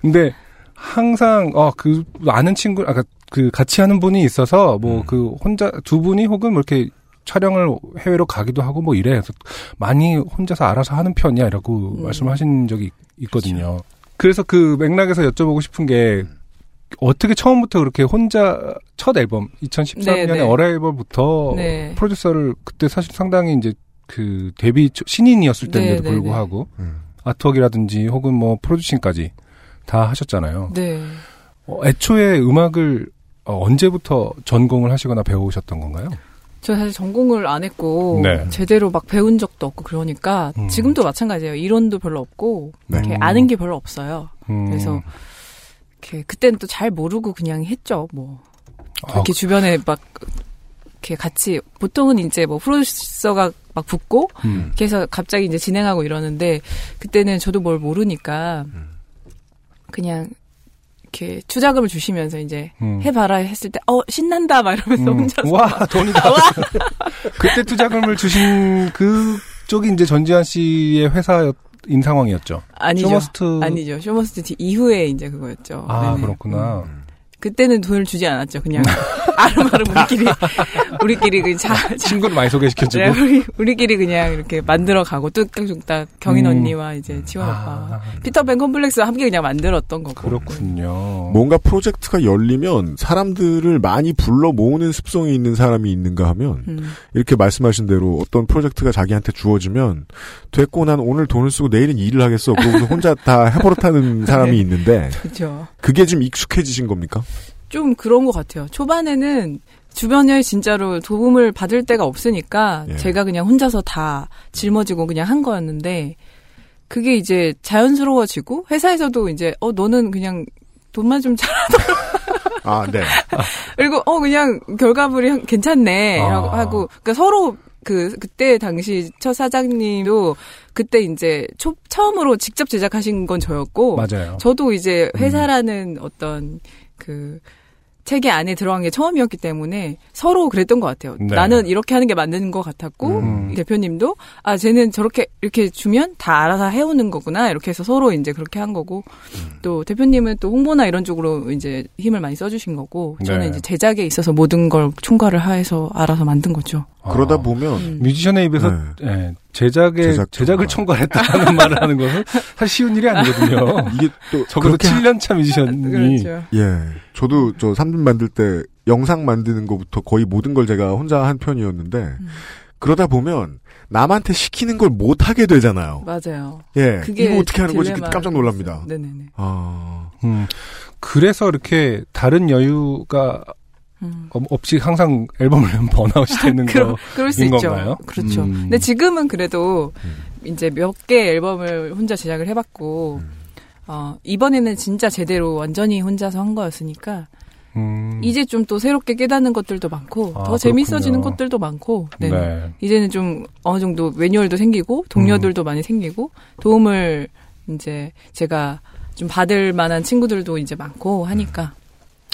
근데 항상, 어, 그, 아는 친구, 아까 그 같이 하는 분이 있어서 뭐 그 음. 혼자 두 분이 혹은 뭐 이렇게 촬영을 해외로 가기도 하고 뭐 이래. 그래서 많이 혼자서 알아서 하는 편이야 라고 음. 말씀하신 적이 있거든요. 그렇죠. 그래서 그 맥락에서 여쭤보고 싶은 게 음. 어떻게 처음부터 그렇게 혼자 첫 앨범 이천십삼 년에 네, 네. 어라 앨범부터 네. 프로듀서를 그때 사실 상당히 이제 그 데뷔 신인이었을 때인데도 네, 네, 불구하고 네. 음. 아트웍이라든지 혹은 뭐 프로듀싱까지 다 하셨잖아요. 네. 어, 애초에 음악을 언제부터 전공을 하시거나 배우셨던 건가요? 저 사실 전공을 안 했고 네. 제대로 막 배운 적도 없고 그러니까 음. 지금도 마찬가지예요. 이론도 별로 없고 네. 이렇게 아는 게 별로 없어요. 음. 그래서 이렇게 그때는 또 잘 모르고 그냥 했죠. 뭐 이렇게 아, 주변에 막 이렇게 같이 보통은 이제 뭐 프로듀서가 막 붙고 음. 이렇게 해서 갑자기 이제 진행하고 이러는데 그때는 저도 뭘 모르니까 그냥. 이렇게 투자금을 주시면서 이제 음. 해봐라 했을 때 어 신난다 막 이러면서 음. 혼자서 와 돈이다. 그때 투자금을 주신 그 쪽이 이제 전지환 씨의 회사인 상황이었죠. 아니죠. 쇼머스트 아니죠. 쇼머스트 이후에 이제 그거였죠. 아 네네. 그렇구나. 음. 그때는 돈을 주지 않았죠. 그냥 아름아름 우리끼리 우리끼리 그 자, 자, 친구를 많이 소개시켜주고 우리, 우리끼리 그냥 이렇게 만들어 가고 뚝딱뚝딱 경인 음. 언니와 이제 치와아빠 아. 피터팬 콤플렉스와 함께 그냥 만들었던 거고. 그렇군요. 뭔가 프로젝트가 열리면 사람들을 많이 불러 모으는 습성이 있는 사람이 있는가 하면 음. 이렇게 말씀하신 대로 어떤 프로젝트가 자기한테 주어지면 됐고 난 오늘 돈을 쓰고 내일은 일을 하겠어. 그러고서 혼자 다 해버릇하는 사람이 네. 있는데 그렇죠. 그게 좀 익숙해지신 겁니까? 좀 그런 것 같아요. 초반에는 주변에 진짜로 도움을 받을 데가 없으니까 예. 제가 그냥 혼자서 다 짊어지고 그냥 한 거였는데 그게 이제 자연스러워지고 회사에서도 이제 어 너는 그냥 돈만 좀 잘하더라. 아, 네. 그리고 어 그냥 결과물이 괜찮네 라고 아. 하고 그러니까 서로 그 그때 당시 첫 사장님도 그때 이제 초, 처음으로 직접 제작하신 건 저였고 맞아요. 저도 이제 회사라는 음. 어떤 그 책의 안에 들어간 게 처음이었기 때문에 서로 그랬던 것 같아요. 네. 나는 이렇게 하는 게 맞는 것 같았고 음. 대표님도 아 쟤는 저렇게 이렇게 주면 다 알아서 해오는 거구나 이렇게 해서 서로 이제 그렇게 한 거고 음. 또 대표님은 또 홍보나 이런 쪽으로 이제 힘을 많이 써주신 거고 저는 네. 이제 제작에 있어서 모든 걸 총괄을 해서 알아서 만든 거죠. 아. 그러다 보면 음. 뮤지션의 입에서 네. 네. 제작에 제작 제작을 총괄했다는 말을 하는 것은 사실 쉬운 일이 아니거든요. 이게 또 적어도 칠 년차 뮤지션이 그렇죠. 예, 저도 저 삼 집 만들 때 영상 만드는 것부터 거의 모든 걸 제가 혼자 한 편이었는데 음. 그러다 보면 남한테 시키는 걸 못 하게 되잖아요. 맞아요. 예, 그게 이거 어떻게 하는 거지? 깜짝 놀랍니다. 네네네. 아, 음. 그래서 이렇게 다른 여유가 음. 없이 항상 앨범을 번아웃이 되는 그러, 그럴 수 있죠. 건가요? 그렇죠. 음. 근데 지금은 그래도 음. 이제 몇 개의 앨범을 혼자 제작을 해봤고 음. 어, 이번에는 진짜 제대로 완전히 혼자서 한 거였으니까 음. 이제 좀 또 새롭게 깨닫는 것들도 많고 아, 더 재밌어지는 그렇군요. 것들도 많고 네. 네. 이제는 좀 어느 정도 매뉴얼도 생기고 동료들도 음. 많이 생기고 도움을 이제 제가 좀 받을 만한 친구들도 이제 많고 하니까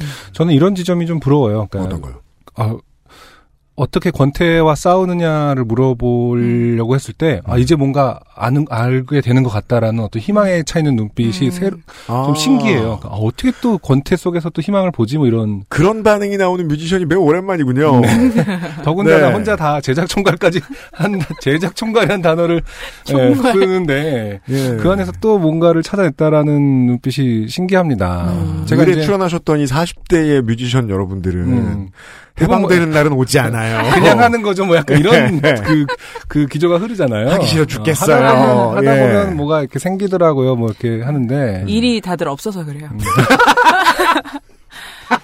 음. 저는 이런 지점이 좀 부러워요. 그러니까 어떤 거요? 아, 어떻게 권태와 싸우느냐를 물어보려고 했을 때, 음. 아, 이제 뭔가 아는, 알게 되는 것 같다라는 어떤 희망에 차있는 눈빛이 음. 새로, 아. 좀 신기해요. 그러니까 아, 어떻게 또 권태 속에서 또 희망을 보지 뭐 이런. 그런 반응이 나오는 뮤지션이 매우 오랜만이군요. 네. 더군다나 네. 혼자 다 제작 총괄까지 한, 제작 총괄이라는 단어를 정말. 예, 쓰는데, 예. 그 안에서 또 뭔가를 찾아냈다라는 눈빛이 신기합니다. 음. 제가 이제 출연하셨던 이 사십 대의 뮤지션 여러분들은, 음. 해방되는 날은 오지 않아요. 그냥 어. 하는 거죠, 뭐 약간 이런 그그 그 기조가 흐르잖아요. 하기 싫어 죽겠어요. 하다, 하다, 하다 예. 보면 뭐가 이렇게 생기더라고요, 뭐 이렇게 하는데 일이 다들 없어서 그래요.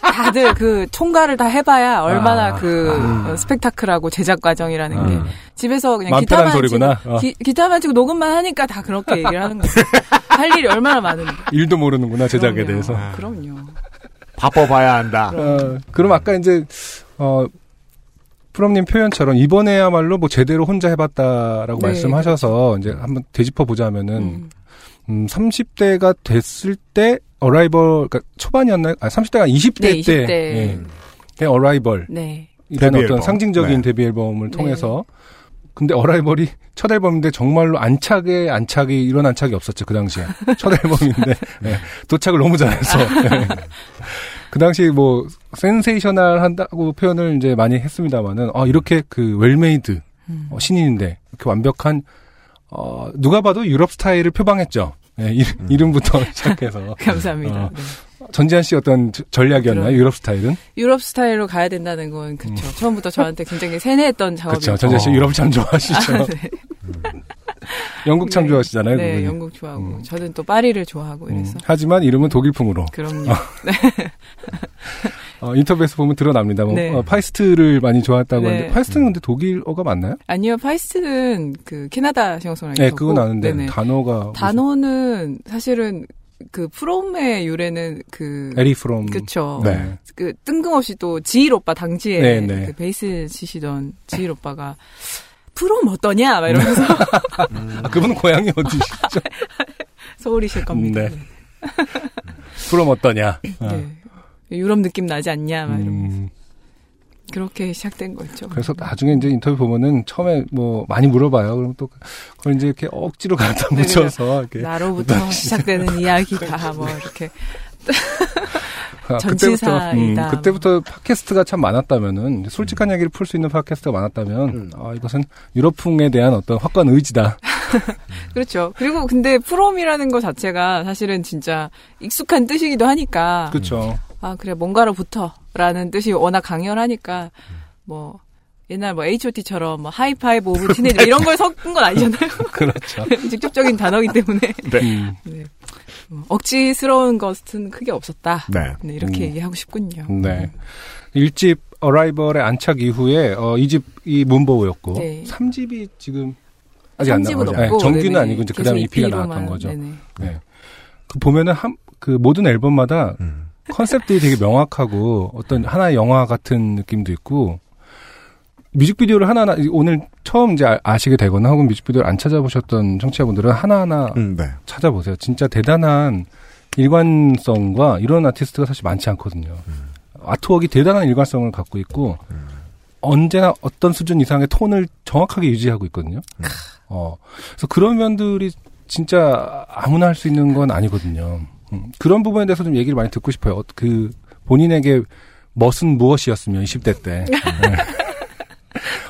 다들 그 총괄을 다 해봐야 얼마나 아, 그 아. 스펙타클하고 제작 과정이라는 아. 게 집에서 그냥 기타만 소리구나. 치고, 어. 기, 기타만 치고 녹음만 하니까 다 그렇게 얘기를 하는 거죠. 할 일이 얼마나 많은데. 일도 모르는구나 제작에 그럼요. 대해서. 아. 그럼요. 바빠봐야 한다. 어, 그럼 아까 이제 어, 프롬님 표현처럼 이번에야말로 뭐 제대로 혼자 해봤다라고 네, 말씀하셔서 그렇죠. 이제 한번 되짚어 보자면은 음. 음, 삼십 대가 됐을 때 어라이벌 그러니까 초반이었나요? 아, 삼십 대가 이십 대 네, 때 예, 네. 어라이벌 네. 이런 어떤 앨범. 상징적인 네. 데뷔 앨범을 통해서 네. 근데 어라이벌이 첫 앨범인데 정말로 안착에 안착이 이런 안착이 없었죠. 그 당시에. 첫 앨범인데 네, 도착을 너무 잘해서. 네. 그 당시 뭐 센세이셔널 한다고 표현을 이제 많이 했습니다만은 아 이렇게 그 웰메이드 음. 어, 신인인데 이렇게 완벽한 어 누가 봐도 유럽 스타일을 표방했죠. 네, 이름, 음. 이름부터 시작해서. 감사합니다. 어, 네. 전지환 씨 어떤 전략이었나요? 그럼, 유럽 스타일은? 유럽 스타일로 가야 된다는 건 그렇죠. 음. 처음부터 저한테 굉장히 세뇌했던 작업이었죠. 그렇죠. 전지환 씨 어. 유럽 참 좋아하시죠. 아, 네. 영국 참 네. 좋아하시잖아요. 네, 그분이. 영국 좋아하고 음. 저는 또 파리를 좋아하고 이래서. 음. 하지만 이름은 독일풍으로. 그럼요. 어. 네. 어, 인터뷰에서 보면 드러납니다. 뭐, 네. 어, 파이스트를 많이 좋아했다고 네. 하는데 파이스트는 근데 독일어가 맞나요? 아니요, 파이스트는 그 캐나다 시향송이라고. 네, 그건 아는데 네네. 단어가 단어는 무슨... 사실은. 그 프롬의 유래는 그 에리 프롬 그렇죠. 네. 그 뜬금없이 또 지일 오빠 당시에 네, 네. 그 베이스 치시던 지일 오빠가 프롬 어떠냐 막 이러면서 음. 아, 그분은 고향이 어디시죠? 서울이실 겁니다. 네. 프롬 어떠냐? 아. 네. 유럽 느낌 나지 않냐 막 이러면서 음. 그렇게 시작된 거죠. 그래서 그러면. 나중에 이제 인터뷰 보면은 처음에 뭐 많이 물어봐요. 그럼 또 그걸 이제 이렇게 억지로 갖다 네, 붙여서 이렇게 나로부터 시작되는 이야기다 뭐 이렇게 아, 전치사이다. 그때부터, 음, 그때부터 뭐. 팟캐스트가 참 많았다면은 솔직한 이야기를 풀 수 있는 팟캐스트가 많았다면 음. 아, 이것은 유럽풍에 대한 어떤 확고한 의지다. 그렇죠. 그리고 근데 프롬이라는 거 자체가 사실은 진짜 익숙한 뜻이기도 하니까. 그렇죠. 아 그래 뭔가로부터라는 뜻이 워낙 강렬하니까 뭐 옛날 뭐 에이치 오 티처럼 뭐 하이파이브 오브 티네이저 이런 걸 섞은 건 아니잖아요. 그렇죠. 직접적인 단어이기 때문에 네. 네. 억지스러운 것은 크게 없었다. 네. 네 이렇게 음. 얘기하고 싶군요. 네. 일 집 어라이벌의 안착 이후에 어, 이 집이 문보였고 네. 삼 집이 지금 아직 안 나온 거죠. 네, 정규는 네네. 아니고 이제 그다음에 이피가 나왔던 거죠. 네네. 네. 그 보면은 한 그 모든 앨범마다 음. 컨셉들이 되게 명확하고 어떤 하나의 영화 같은 느낌도 있고 뮤직비디오를 하나하나 오늘 처음 이제 아시게 되거나 혹은 뮤직비디오를 안 찾아보셨던 청취자분들은 하나하나 음, 네. 찾아보세요. 진짜 대단한 일관성과 이런 아티스트가 사실 많지 않거든요. 음. 아트웍이 대단한 일관성을 갖고 있고 음. 언제나 어떤 수준 이상의 톤을 정확하게 유지하고 있거든요. 음. 어, 그래서 그런 면들이 진짜 아무나 할 수 있는 건 아니거든요. 그런 부분에 대해서 좀 얘기를 많이 듣고 싶어요. 그 본인에게 멋은 무엇이었으며 이십 대 때 네.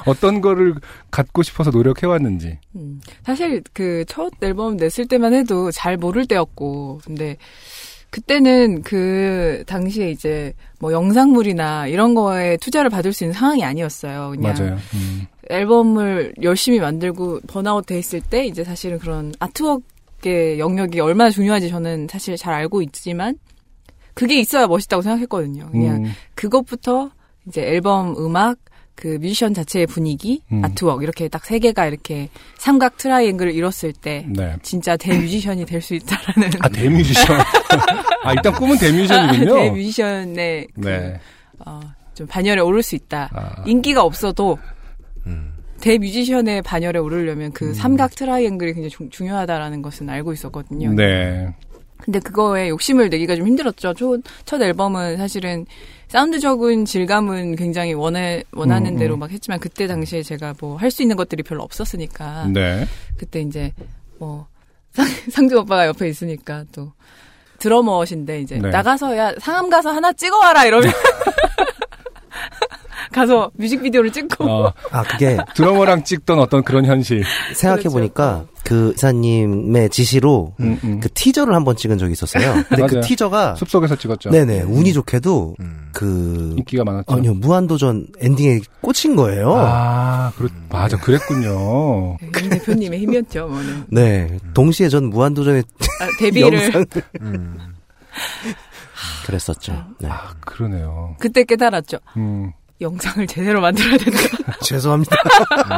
어떤 거를 갖고 싶어서 노력해왔는지. 음, 사실 그 첫 앨범 냈을 때만 해도 잘 모를 때였고, 근데 그때는 그 당시에 이제 뭐 영상물이나 이런 거에 투자를 받을 수 있는 상황이 아니었어요. 그냥 맞아요. 음. 앨범을 열심히 만들고 번아웃 돼 있을 때 이제 사실은 그런 아트웍 영역이 얼마나 중요한지 저는 사실 잘 알고 있지만 그게 있어야 멋있다고 생각했거든요. 그냥 음. 그것부터 이제 앨범 음악, 그 뮤지션 자체의 분위기, 음. 아트웍 이렇게 딱 세 개가 이렇게 삼각 트라이앵글을 이뤘을 때 네. 진짜 대뮤지션이 될 수 있다라는. 아 대뮤지션. 아 일단 꿈은 대뮤지션이군요. 아, 대뮤지션의 그, 네. 어, 좀 반열에 오를 수 있다. 아. 인기가 없어도. 음. 대뮤지션의 반열에 오르려면 그 음. 삼각 트라이앵글이 굉장히 중, 중요하다라는 것은 알고 있었거든요. 네. 근데 그거에 욕심을 내기가 좀 힘들었죠. 초, 첫 앨범은 사실은 사운드적인 질감은 굉장히 원해, 원하는 음, 대로 막 했지만 그때 당시에 제가 뭐 할 수 있는 것들이 별로 없었으니까. 네. 그때 이제 뭐 상, 상주 오빠가 옆에 있으니까 또 드러머신데 이제 네. 나가서 야 상암 가서 하나 찍어와라 이러면. 가서 뮤직비디오를 찍고. 어, 아, 그게. 드러머랑 찍던 어떤 그런 현실. 생각해보니까 그렇죠. 그 이사님의 지시로 음, 음. 그 티저를 한번 찍은 적이 있었어요. 근데 그 티저가. 숲속에서 찍었죠. 네네. 운이 좋게도 음. 그. 인기가 많았죠. 아니요. 무한도전 엔딩에 꽂힌 거예요. 아, 그렇, 음. 맞아. 그랬군요. 윤 대표님의 힘이었죠. 뭐는. 네. 동시에 전 무한도전의. 아, 데뷔를. 영상을. 음. 그랬었죠. 네. 아, 그러네요. 그때 깨달았죠. 음. 영상을 제대로 만들어야 된다. 죄송합니다.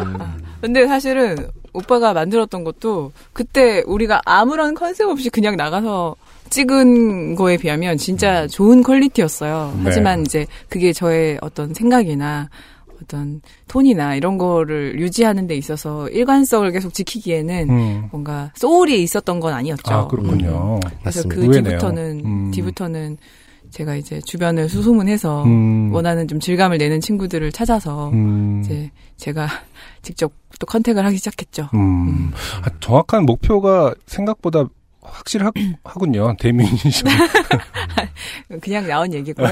음. 근데 사실은 오빠가 만들었던 것도 그때 우리가 아무런 컨셉 없이 그냥 나가서 찍은 거에 비하면 진짜 좋은 퀄리티였어요. 네. 하지만 이제 그게 저의 어떤 생각이나 어떤 톤이나 이런 거를 유지하는 데 있어서 일관성을 계속 지키기에는 음. 뭔가 소울이 있었던 건 아니었죠. 아, 그렇군요. 음. 그래서 맞습니다. 그 의외네요. 뒤부터는, 음. 뒤부터는 제가 이제 주변을 수소문해서 음. 원하는 좀 질감을 내는 친구들을 찾아서 음. 이제 제가 직접 또 컨택을 하기 시작했죠. 음. 음. 아, 정확한 목표가 생각보다 확실하군요. 데미니션. 그냥 나온 얘기고요.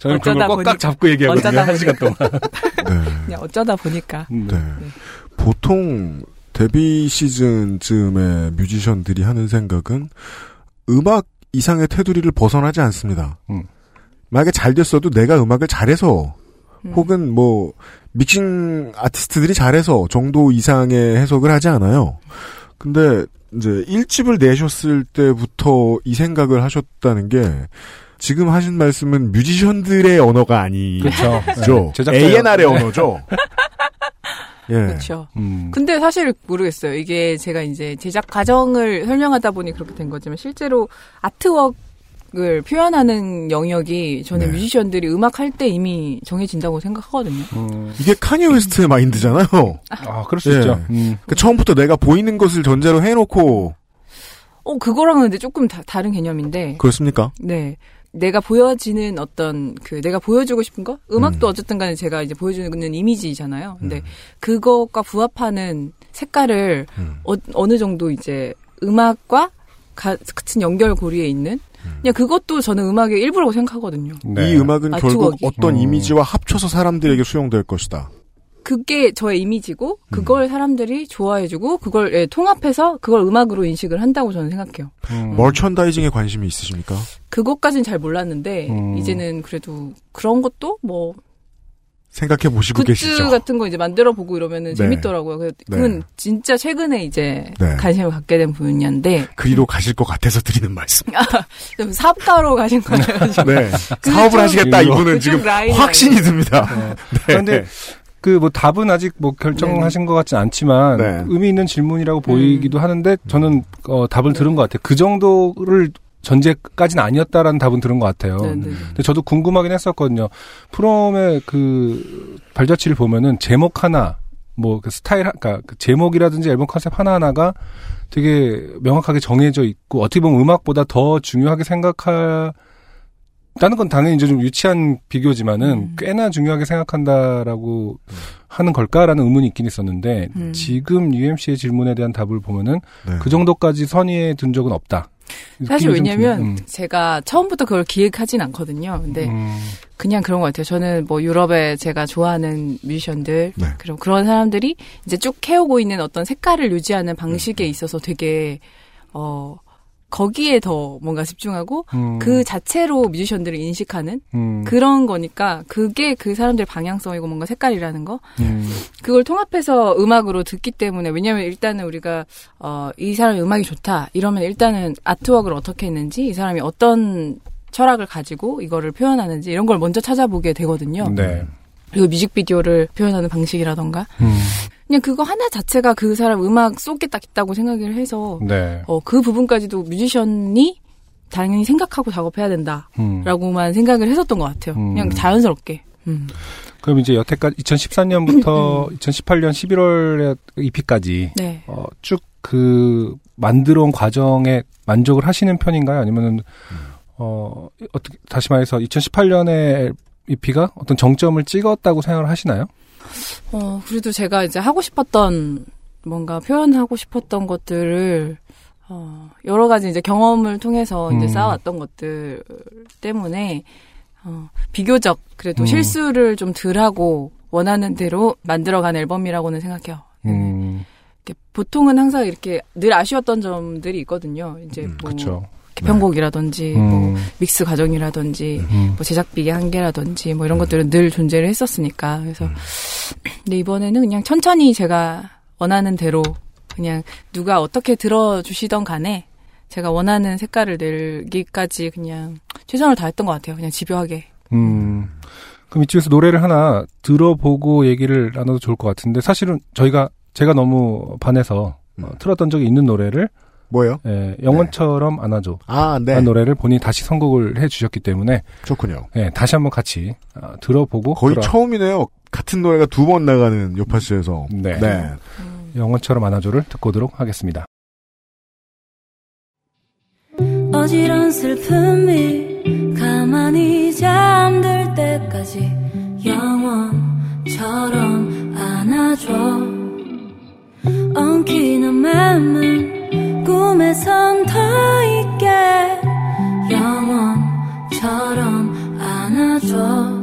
저는 그걸 꽉꽉 보니... 잡고 얘기하거든요. 한 시간 동안. 네. 그냥 어쩌다 보니까. 네. 네. 보통 데뷔 시즌쯤에 뮤지션들이 하는 생각은 음악 이상의 테두리를 벗어나지 않습니다. 음. 만약에 잘 됐어도 내가 음악을 잘해서 음. 혹은 뭐 믹싱 아티스트들이 잘해서 정도 이상의 해석을 하지 않아요. 근데 이제 일 집을 내셨을 때부터 이 생각을 하셨다는 게 지금 하신 말씀은 뮤지션들의 언어가 아니죠. 그렇죠. 네. 에이 앤 알의 언어죠. 예. 그렇죠. 음. 근데 사실 모르겠어요. 이게 제가 이제 제작 과정을 설명하다 보니 그렇게 된 거지만 실제로 아트웍을 표현하는 영역이 저는 네. 뮤지션들이 음악 할 때 이미 정해진다고 생각하거든요. 음. 이게 카니 웨스트의 마인드잖아요. 아, 그럴 수 예. 있죠. 음. 그러니까 처음부터 내가 보이는 것을 전제로 해놓고. 어, 그거랑은 근데 조금 다, 다른 개념인데. 그렇습니까? 네. 내가 보여지는 어떤 그 내가 보여주고 싶은 거 음악도 음. 어쨌든 간에 제가 이제 보여주는 이미지잖아요. 근데 음. 그것과 부합하는 색깔을 음. 어, 어느 정도 이제 음악과 같은 연결고리에 있는 음. 그냥 그것도 저는 음악의 일부라고 생각하거든요. 네. 이 음악은 아트웍이. 결국 어떤 음. 이미지와 합쳐서 사람들에게 수용될 것이다. 그게 저의 이미지고 그걸 음. 사람들이 좋아해주고 그걸 예, 통합해서 그걸 음악으로 인식을 한다고 저는 생각해요. 음. 멀천다이징에 관심이 있으십니까? 그것까진 잘 몰랐는데 음. 이제는 그래도 그런 것도 뭐 생각해 보시고 계시죠. 굿즈 같은 거 이제 만들어 보고 이러면은 네. 재밌더라고요. 그건 네. 진짜 최근에 이제 네. 관심을 갖게 된 분야인데 그리로 가실 것 같아서 드리는 말씀. 좀 사업가로 가신 거죠. 네. 사업을 하시겠다 이분은 지금 확신이 듭니다. 네. 그런데. 네. 그 뭐 답은 아직 뭐 결정하신 것 같진 않지만 네. 의미 있는 질문이라고 보이기도 음. 하는데 저는 어, 답을 네. 들은 것 같아요. 그 정도를 전제까지는 아니었다라는 답은 들은 것 같아요. 네, 네. 근데 저도 궁금하긴 했었거든요. 프롬의 그 발자취를 보면은 제목 하나, 뭐 그 스타일, 그러니까 그 제목이라든지 앨범 컨셉 하나 하나가 되게 명확하게 정해져 있고 어떻게 보면 음악보다 더 중요하게 생각할. 다른 건 당연히 이제 좀 유치한 비교지만은 음. 꽤나 중요하게 생각한다라고 음. 하는 걸까라는 의문이 있긴 있었는데 음. 지금 유엠씨의 질문에 대한 답을 보면은 네. 그 정도까지 선의에 든 적은 없다. 사실 왜냐면 음. 제가 처음부터 그걸 기획하진 않거든요. 근데 음. 그냥 그런 것 같아요. 저는 뭐 유럽에 제가 좋아하는 뮤지션들 네. 그리고 그런 사람들이 이제 쭉 해오고 있는 어떤 색깔을 유지하는 방식에 음. 있어서 되게 어. 거기에 더 뭔가 집중하고 음. 그 자체로 뮤지션들을 인식하는 음. 그런 거니까 그게 그 사람들의 방향성이고 뭔가 색깔이라는 거 음. 그걸 통합해서 음악으로 듣기 때문에 왜냐하면 일단은 우리가 어, 이 사람의 음악이 좋다 이러면 일단은 아트웍을 어떻게 했는지 이 사람이 어떤 철학을 가지고 이거를 표현하는지 이런 걸 먼저 찾아보게 되거든요. 네. 그리고 뮤직비디오를 표현하는 방식이라던가 음. 그냥 그거 하나 자체가 그 사람 음악 속에 딱 있다고 생각을 해서 네. 어, 그 부분까지도 뮤지션이 당연히 생각하고 작업해야 된다라고만 음. 생각을 했었던 것 같아요. 음. 그냥 자연스럽게. 음. 그럼 이제 여태까지 이천십사 년부터 이천십팔 년 십일월에 이피까지 네. 어, 쭉 그 만들어온 과정에 만족을 하시는 편인가요? 아니면은 음. 어, 어떻게 다시 말해서 이천십팔 년에 이피가 어떤 정점을 찍었다고 생각을 하시나요? 어, 그래도 제가 이제 하고 싶었던, 뭔가 표현하고 싶었던 것들을, 어, 여러 가지 이제 경험을 통해서 음. 이제 쌓아왔던 것들 때문에, 어, 비교적 그래도 음. 실수를 좀 덜하고 원하는 대로 만들어간 앨범이라고는 생각해요. 음. 이렇게 보통은 항상 이렇게 늘 아쉬웠던 점들이 있거든요. 이제 음, 뭐. 그쵸. 편곡이라든지, 네. 뭐, 믹스 과정이라든지, 음. 뭐, 제작비의 한계라든지, 뭐, 이런 음. 것들은 늘 존재를 했었으니까. 그래서, 음. 근데 이번에는 그냥 천천히 제가 원하는 대로, 그냥 누가 어떻게 들어주시던 간에, 제가 원하는 색깔을 내기까지 그냥 최선을 다했던 것 같아요. 그냥 집요하게. 음. 그럼 이쪽에서 노래를 하나 들어보고 얘기를 나눠도 좋을 것 같은데, 사실은 저희가, 제가 너무 반해서 음. 어, 틀었던 적이 있는 노래를, 뭐예요? 예, 영원처럼 네. 안아줘. 아, 네. 노래를 본인이 다시 선곡을 해주셨기 때문에. 좋군요. 예, 다시 한번 같이 아, 들어보고. 거의 들어... 처음이네요. 같은 노래가 두 번 나가는 요파시에서. 네. 네. 음. 영원처럼 안아줘를 듣고 오도록 하겠습니다. 어. 어지러운 슬픔이 가만히 잠들 때까지 영원처럼 안아줘. 엉키는 맘은 꿈에선 더 있게 영원처럼 안아줘.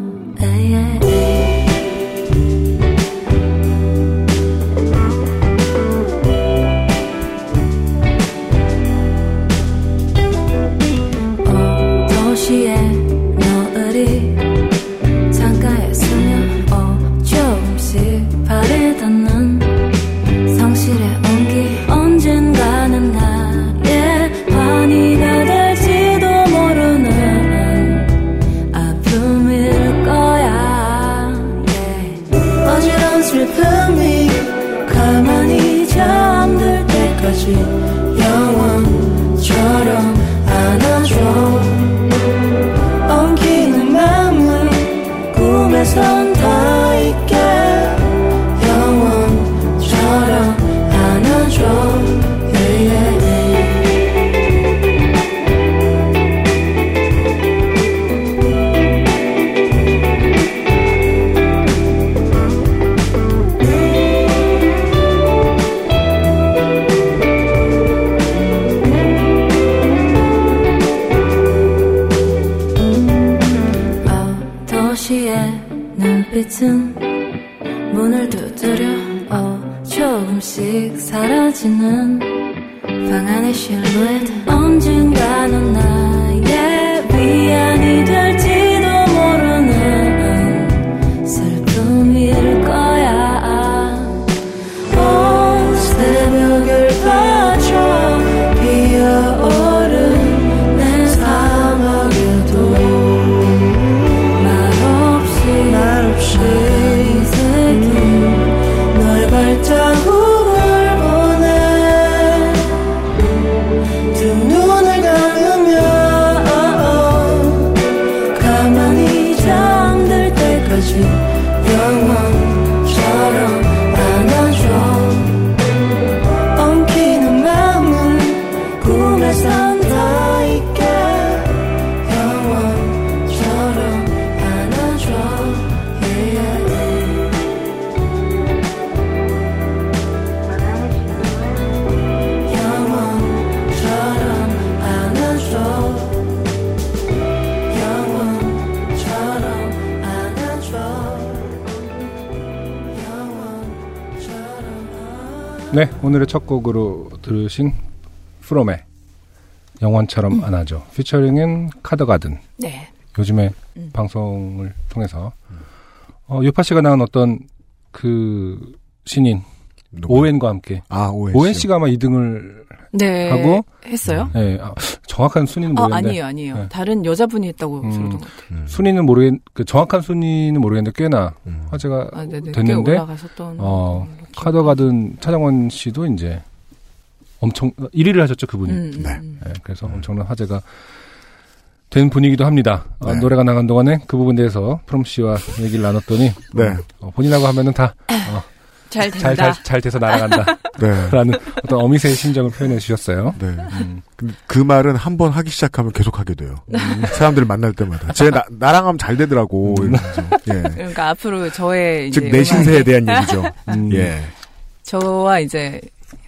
영원처럼 안아줘. 엉키는 맘은 꿈에선 다 있게 영원처럼 안아줘. yeah, yeah, yeah. 빛은 문을 두드려 어, 조금씩 사라지는 방 안의 실루엣. 언젠가는 나의 위안이 될지도 모르는 슬픔일 거야. 온 새벽을 봐줘. 비어오른 내 사막에도 이 세계 널 발자국을 보내. 두 눈을 감으며 가만히 잠들 때까지 영원처럼 안아줘. 엉키는 맘은 꿈에서 네, 오늘의 첫 곡으로 들으신 프롬의 영원처럼 음. 안아줘 피처링인 카더가든. 네. 요즘에 음. 방송을 통해서 어, 요파 씨가 나온 어떤 그 신인 오웬과 함께 아 오웬, 오웬 씨가 아마 이 등을 네, 하고 했어요. 네, 아, 정확한 순위는 모르겠는데. 아, 아니에요, 아니에요. 네. 다른 여자분이 했다고 들었던 음, 것 같아요. 음. 순위는 모르겠, 그 정확한 순위는 모르겠는데 꽤나 음. 화제가 아, 네네, 됐는데. 꽤 올라갔었던 어, 카더가든 차정원 씨도 이제 엄청 일 위를 하셨죠, 그분이. 음, 네. 네. 그래서 음. 엄청난 화제가 된 분이기도 합니다. 네. 어, 노래가 나간 동안에 그 부분에 대해서 프롬 씨와 얘기를 나눴더니 네. 어, 본인하고 하면은 다. 어, 잘 된다. 잘, 잘, 잘 돼서 날아간다. 네. 라는 어떤 어미새의 심정을 표현해 주셨어요. 네. 음. 그, 그 말은 한 번 하기 시작하면 계속 하게 돼요. 음. 사람들 만날 때마다. 쟤 나, 나랑 하면 잘 되더라고. 이러면서. 예. 그러니까 앞으로 저의. 즉, 내 신세에 대한 얘기죠. 음. 예. 저와 이제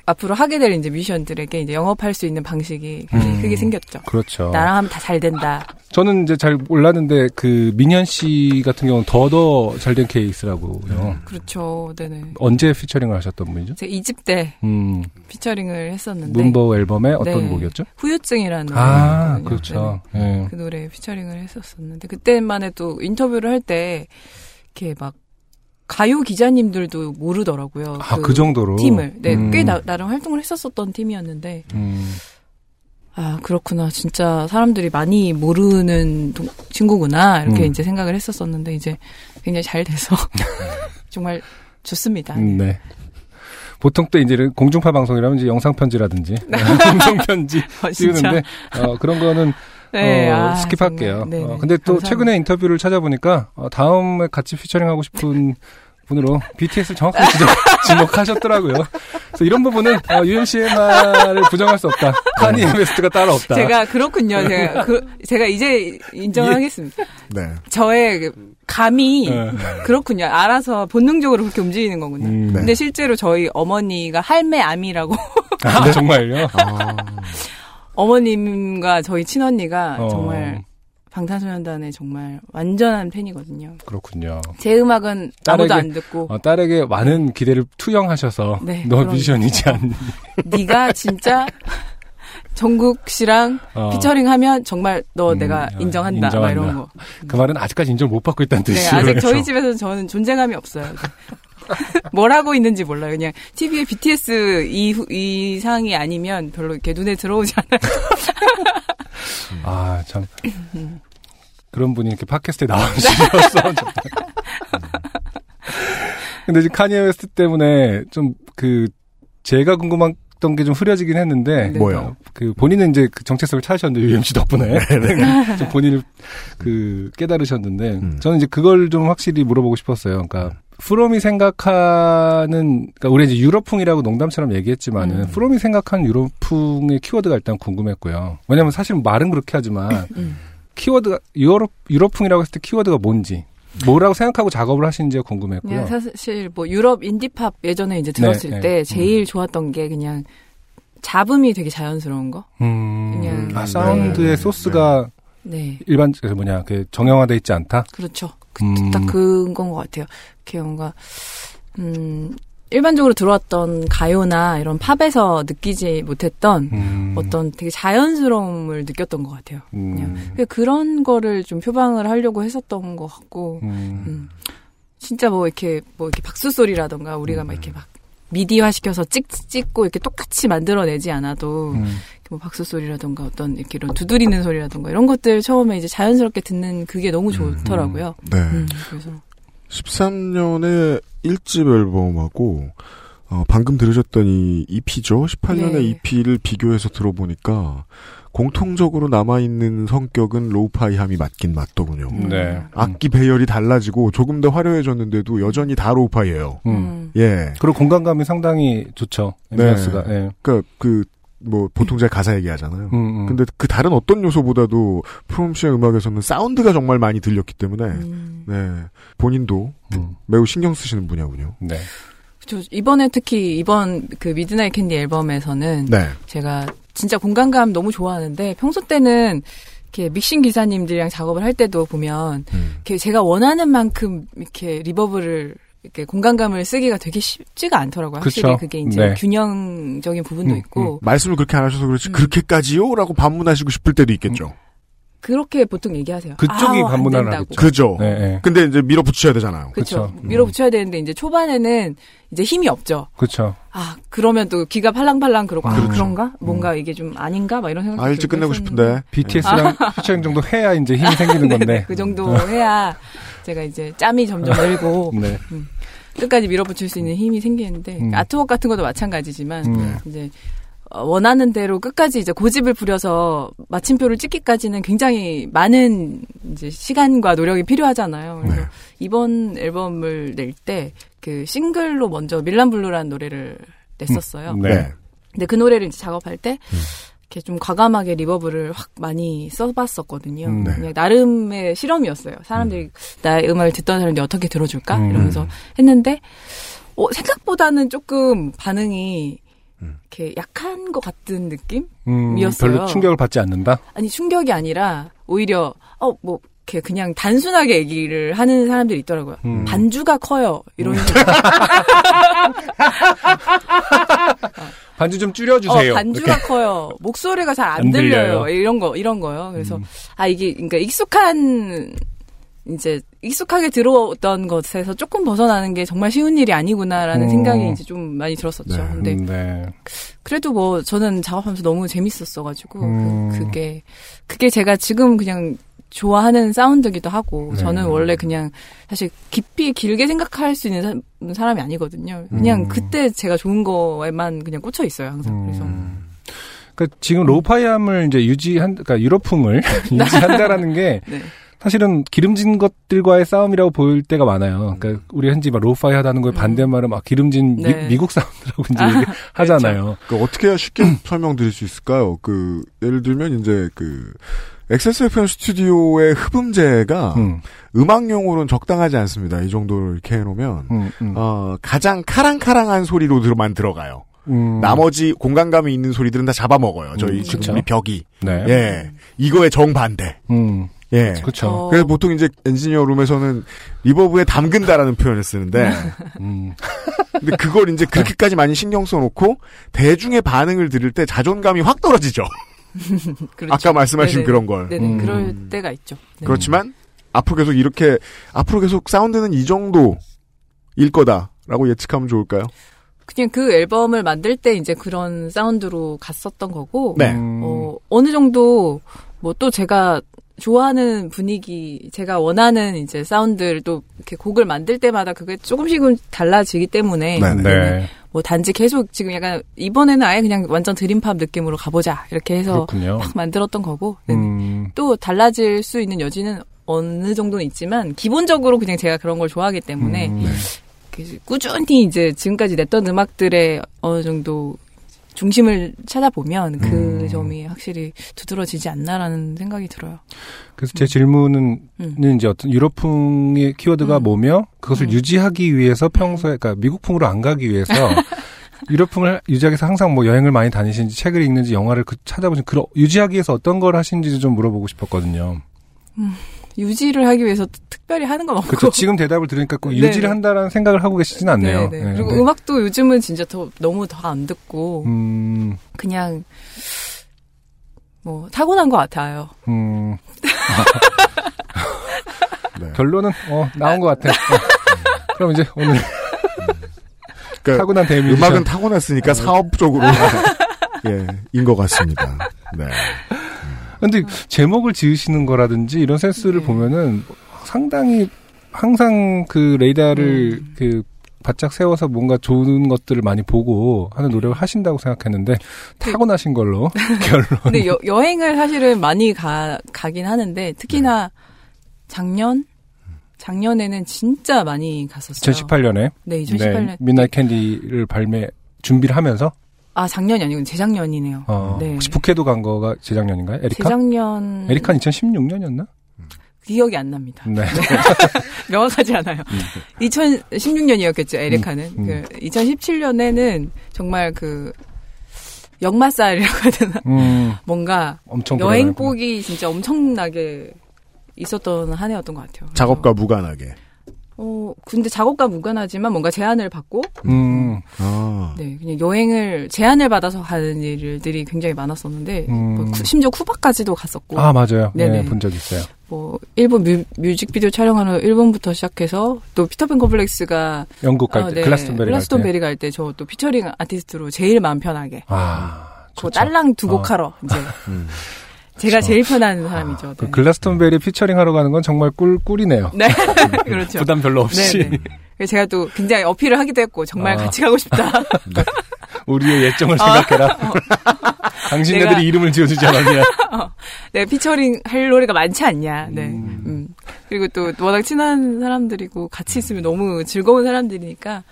앞으로 하게 될 이제 미션들에게 이제 영업할 수 있는 방식이 굉장히 음. 크게 생겼죠. 그렇죠. 나랑 하면 다 잘 된다. 저는 이제 잘 몰랐는데 그 민현 씨 같은 경우는 더더 잘된 케이스라고요. 그렇죠, 네네. 언제 피처링을 하셨던 분이죠? 제 이 집 때 음. 피처링을 했었는데 문버 앨범의 어떤 네. 곡이었죠? 후유증이라는 아, 노래거든요. 그렇죠. 네. 그 노래 피처링을 했었었는데 그때만 해도 인터뷰를 할 때 이렇게 막 가요 기자님들도 모르더라고요. 아, 그, 그 정도로 팀을 네, 음. 꽤 나, 나름 활동을 했었었던 팀이었는데. 음. 아, 그렇구나. 진짜 사람들이 많이 모르는 동, 친구구나. 이렇게 음. 이제 생각을 했었었는데, 이제 굉장히 잘 돼서 정말 좋습니다. 음, 네. 보통 또 이제 공중파 방송이라면 이제 영상편지라든지, 공중편지 띄우는데, 어, 그런 거는 네, 어, 아, 스킵할게요. 네, 어, 근데 또 감사합니다. 최근에 인터뷰를 찾아보니까, 어, 다음에 같이 피처링하고 싶은 분으로 비티에스를 정확하게 지목하셨더라고요. 그래서 이런 부분은 어, 유현 씨의 말을 부정할 수 없다. 카니 웨스트가 따로 없다. 제가 그렇군요. 제가 그, 제가 이제 인정하겠습니다. 예. 네. 저의 감이 네. 그렇군요. 알아서 본능적으로 그렇게 움직이는 거군요. 음, 네. 근데 실제로 저희 어머니가 할매암이라고. 아, 네? 정말요? 아. 어머님과 저희 친언니가 어. 정말 방탄소년단의 정말 완전한 팬이거든요. 그렇군요. 제 음악은 딸에게, 아무도 안 듣고 어, 딸에게 많은 기대를 투영하셔서 네, 너 뮤지션이지 않니? 네가 진짜 정국 씨랑 어. 피처링하면 정말 너 음, 내가 인정한다, 인정한다. 막 이런 거. 그 말은 아직까지 인정을 못 받고 있다는 뜻이에요. 네, 아직 그래서. 저희 집에서는 저는 존재감이 없어요. 뭘 하고 있는지 몰라요. 그냥 티비에 비티에스 이후, 이상이 아니면 별로 이렇게 눈에 들어오지 않아요. 아, 참. 그런 분이 이렇게 팟캐스트에 나와주셨어. 근데 이제 카니에 웨스트 때문에 좀 그, 제가 궁금했던 게 좀 흐려지긴 했는데. 네. 뭐요? 그, 본인은 이제 그 정체성을 찾으셨는데, 유엠씨 덕분에. 좀 본인을 그, 깨달으셨는데. 음. 저는 이제 그걸 좀 확실히 물어보고 싶었어요. 그러니까. 프롬이 생각하는, 그러니까 우리 이제 유럽풍이라고 농담처럼 얘기했지만은, 음. 프롬이 생각하는 유럽풍의 키워드가 일단 궁금했고요. 왜냐면 사실 말은 그렇게 하지만, 음. 키워드가, 유럽, 유럽풍이라고 했을 때 키워드가 뭔지, 뭐라고 생각하고 작업을 하시는지가 궁금했고요. 사실 뭐 유럽 인디팝 예전에 이제 들었을 네, 네. 때 제일 음. 좋았던 게 그냥 잡음이 되게 자연스러운 거? 음. 그냥. 아, 사운드의 네. 소스가 네. 일반, 뭐냐, 그 정형화되어 있지 않다? 그렇죠. 그, 음. 딱 그건 것 같아요. 이렇게 뭔가 음, 일반적으로 들어왔던 가요나 이런 팝에서 느끼지 못했던 음. 어떤 되게 자연스러움을 느꼈던 것 같아요. 음. 그냥 그런 거를 좀 표방을 하려고 했었던 것 같고 음. 음. 진짜 뭐 이렇게 뭐 이렇게 박수 소리라던가 우리가 음. 막 이렇게 막 미디화 시켜서 찍 찍고 이렇게 똑같이 만들어내지 않아도. 음. 뭐 박수 소리라던가 어떤 이렇게 이런 두드리는 소리라던가 이런 것들 처음에 이제 자연스럽게 듣는 그게 너무 좋더라고요. 음, 네. 음, 그래서 십삼 년에 일 집 앨범하고 어, 방금 들으셨던 이 이피죠. 십팔 년의 네. 이피를 비교해서 들어보니까 공통적으로 남아있는 성격은 로우파이함이 맞긴 맞더군요. 네. 악기 배열이 달라지고 조금 더 화려해졌는데도 여전히 다 로우파이예요. 음. 예. 그리고 공간감이 상당히 좋죠. 엠비언스가. 네. 예. 그러니까 그 뭐 보통 제가 가사 얘기하잖아요. 음, 음. 근데 그 다른 어떤 요소보다도 프롬 씨의 음악에서는 사운드가 정말 많이 들렸기 때문에 음. 네 본인도 음. 매우 신경 쓰시는 분야군요. 네. 그렇죠. 이번에 특히 이번 그 미드나잇 캔디 앨범에서는 네. 제가 진짜 공간감 너무 좋아하는데 평소 때는 이렇게 믹싱 기사님들이랑 작업을 할 때도 보면 음. 이렇게 제가 원하는 만큼 이렇게 리버브를 이렇게 공간감을 쓰기가 되게 쉽지가 않더라고요. 확실히 그쵸? 그게 이제 네. 균형적인 부분도 음, 있고. 음. 말씀을 그렇게 안 하셔서 그렇지, 음. 그렇게까지요? 라고 반문하시고 싶을 때도 있겠죠. 음. 그렇게 보통 얘기하세요. 그쪽이 반문을 하겠죠. 그죠. 네, 네. 근데 이제 밀어붙여야 되잖아요. 그렇죠. 음. 밀어붙여야 되는데 이제 초반에는 이제 힘이 없죠. 그렇죠. 아, 그러면 또 귀가 팔랑팔랑 그러고 아, 아, 그런가? 음. 뭔가 이게 좀 아닌가? 막 이런 생각. 아, 일찍 끝내고 싶은데. 비티에스랑 아. 피처링 정도 해야 이제 힘이 아, 생기는 네네. 건데. 그 정도 해야 제가 이제 짬이 점점 늘고 네. 음. 끝까지 밀어붙일 수 있는 힘이 생기는데 음. 아트워크 같은 것도 마찬가지지만 음. 이제 원하는 대로 끝까지 이제 고집을 부려서 마침표를 찍기까지는 굉장히 많은 이제 시간과 노력이 필요하잖아요. 그래서 네. 이번 앨범을 낼 때 그 싱글로 먼저 밀란블루라는 노래를 냈었어요. 음. 네. 근데 그 노래를 이제 작업할 때 음. 이렇게 좀 과감하게 리버브를 확 많이 써봤었거든요. 음, 네. 그냥 나름의 실험이었어요. 사람들이 음. 나의 음악을 듣던 사람들이 어떻게 들어줄까? 음. 이러면서 했는데 어, 생각보다는 조금 반응이 음. 이렇게 약한 것 같은 느낌이었어요. 음, 별로 충격을 받지 않는다? 아니 충격이 아니라 오히려 어, 뭐 이렇게 그냥 단순하게 얘기를 하는 사람들이 있더라고요. 음. 반주가 커요. 이런 식으로. 반주 좀 줄여주세요. 어, 반주가 이렇게. 커요. 목소리가 잘 안 들려요. 들려요. 이런 거, 이런 거요. 그래서, 음. 아, 이게, 그러니까 익숙한, 이제, 익숙하게 들어오던 것에서 조금 벗어나는 게 정말 쉬운 일이 아니구나라는 음. 생각이 이제 좀 많이 들었었죠. 네. 근데, 네. 그래도 뭐, 저는 작업하면서 너무 재밌었어가지고, 음. 그, 그게, 그게 제가 지금 그냥, 좋아하는 사운드기도 하고 네. 저는 원래 그냥 사실 깊이 길게 생각할 수 있는 사, 사람이 아니거든요. 그냥 음. 그때 제가 좋은 거에만 그냥 꽂혀 있어요 항상. 음. 그래서 그러니까 지금 로우파이함을 이제 유지한, 그러니까 유럽풍을 유지한다라는 게. 네. 사실은 기름진 것들과의 싸움이라고 보일 때가 많아요. 그러니까 우리 현지 막 로우파이 하다는 거에 반대말은 막 기름진 네. 미, 미국 사람들하고 이제 아, 하잖아요. 그렇죠. 그러니까 어떻게 해야 쉽게 설명드릴 수 있을까요? 그 예를 들면 이제 그 엑스에스에프엠 스튜디오의 흡음재가 음. 음악용으로는 적당하지 않습니다. 이 정도를 이렇게 해놓으면 음, 음. 어, 가장 카랑카랑한 소리로만 들어가요. 음. 나머지 공간감이 있는 소리들은 다 잡아먹어요. 저희 음, 지금 우리 벽이. 네. 예. 이거의 정반대. 음. 예. 그렇죠. 그래서 보통 이제 엔지니어 룸에서는 리버브에 담근다라는 표현을 쓰는데, 음. 근데 그걸 이제 그렇게까지 많이 신경 써놓고 대중의 반응을 들을 때 자존감이 확 떨어지죠. 그렇죠. 아까 말씀하신 네네. 그런 걸. 네네. 음. 그럴 때가 있죠. 네네. 그렇지만 앞으로 계속 이렇게 앞으로 계속 사운드는 이 정도일 거다라고 예측하면 좋을까요? 그냥 그 앨범을 만들 때 이제 그런 사운드로 갔었던 거고, 네. 어, 어느 정도 뭐 또 제가 좋아하는 분위기, 제가 원하는 이제 사운드를 또 이렇게 곡을 만들 때마다 그게 조금씩은 달라지기 때문에, 네. 뭐 단지 계속 지금 약간 이번에는 아예 그냥 완전 드림팝 느낌으로 가보자 이렇게 해서 그렇군요. 막 만들었던 거고, 음. 또 달라질 수 있는 여지는 어느 정도는 있지만 기본적으로 그냥 제가 그런 걸 좋아하기 때문에. 음, 네. 꾸준히 이제 지금까지 냈던 음악들의 어느 정도 중심을 찾아보면 그 음. 점이 확실히 두드러지지 않나라는 생각이 들어요. 그래서 음. 제 질문은 음. 이제 어떤 유럽풍의 키워드가 음. 뭐며 그것을 음. 유지하기 위해서 평소에, 그러니까 미국풍으로 안 가기 위해서 유럽풍을 유지하기 위해서 항상 뭐 여행을 많이 다니시는지 책을 읽는지 영화를 그 찾아보신, 그러, 유지하기 위해서 어떤 걸 하시는지 좀 물어보고 싶었거든요. 음. 유지를 하기 위해서 특별히 하는 건 없고. 그렇죠. 지금 대답을 들으니까 꼭 유지를 한다라는 생각을 하고 계시진 않네요. 네네. 그리고 네. 음악도 요즘은 진짜 더, 너무 더 안 듣고 음... 그냥 뭐 타고난 것 같아요. 음... 아. 네. 결론은 어, 나온 것 같아. 어. 그럼 이제 오늘 그러니까 타고난 대미 음악은 타고났으니까 아, 사업적으로 예, 인 것 같습니다. 네. 근데 제목을 지으시는 거라든지 이런 센스를 네. 보면은 상당히 항상 그 레이더를 음. 그 바짝 세워서 뭔가 좋은 것들을 많이 보고 하는 노력을 하신다고 생각했는데 타고나신 걸로 결론. 근데 여, 여행을 사실은 많이 가, 가긴 하는데 특히나 작년? 작년에는 진짜 많이 갔었어요. 이천십팔 년에? 네, 이천십팔 년. 네, 민나잇 캔디를 발매, 준비를 하면서? 아, 작년이 아니고 재작년이네요. 어, 네. 혹시 북해도 간 거가 재작년인가요? 에리카? 재작년. 에리카는 이천십육 년이었나? 기억이 안 납니다. 네. 명확하지 않아요. 이천십육 년이었겠죠, 에리카는. 음, 음. 그 이천십칠 년에는 정말 그 역마살이라고 해야 되나? 음, 뭔가 여행복이 진짜 엄청나게 있었던 한 해였던 것 같아요. 작업과 무관하게. 어, 근데 작업과 무관하지만 뭔가 제안을 받고, 음, 아. 네, 그냥 여행을, 제안을 받아서 가는 일들이 굉장히 많았었는데, 음. 뭐, 심지어 쿠바까지도 갔었고. 아, 맞아요. 네네. 네, 본 적 있어요. 뭐, 일본 뮤, 뮤직비디오 촬영하러 일본부터 시작해서, 또 피터팬 컴플렉스가. 영국 갈 때, 어, 네, 글라스톤베리, 글라스톤베리 갈 때. 갈 때 저 또 피처링 아티스트로 제일 마음 편하게. 아. 그 딸랑 두 곡 아. 하러, 이제. 음. 제가 그렇죠. 제일 편한 사람이죠. 아, 네. 그 글라스톤베리 피처링 하러 가는 건 정말 꿀, 꿀이네요. 네. 그렇죠. 부담 별로 없이. 네네. 제가 또 굉장히 어필을 하기도 했고, 정말 아. 같이 가고 싶다. 네. 우리의 예정을 아. 생각해라. 어. 당신네들이 내가... 이름을 지어주지 않았냐. 어. 내가 피처링 할 노래가 많지 않냐. 네. 음. 음. 그리고 또 워낙 친한 사람들이고, 같이 있으면 너무 즐거운 사람들이니까.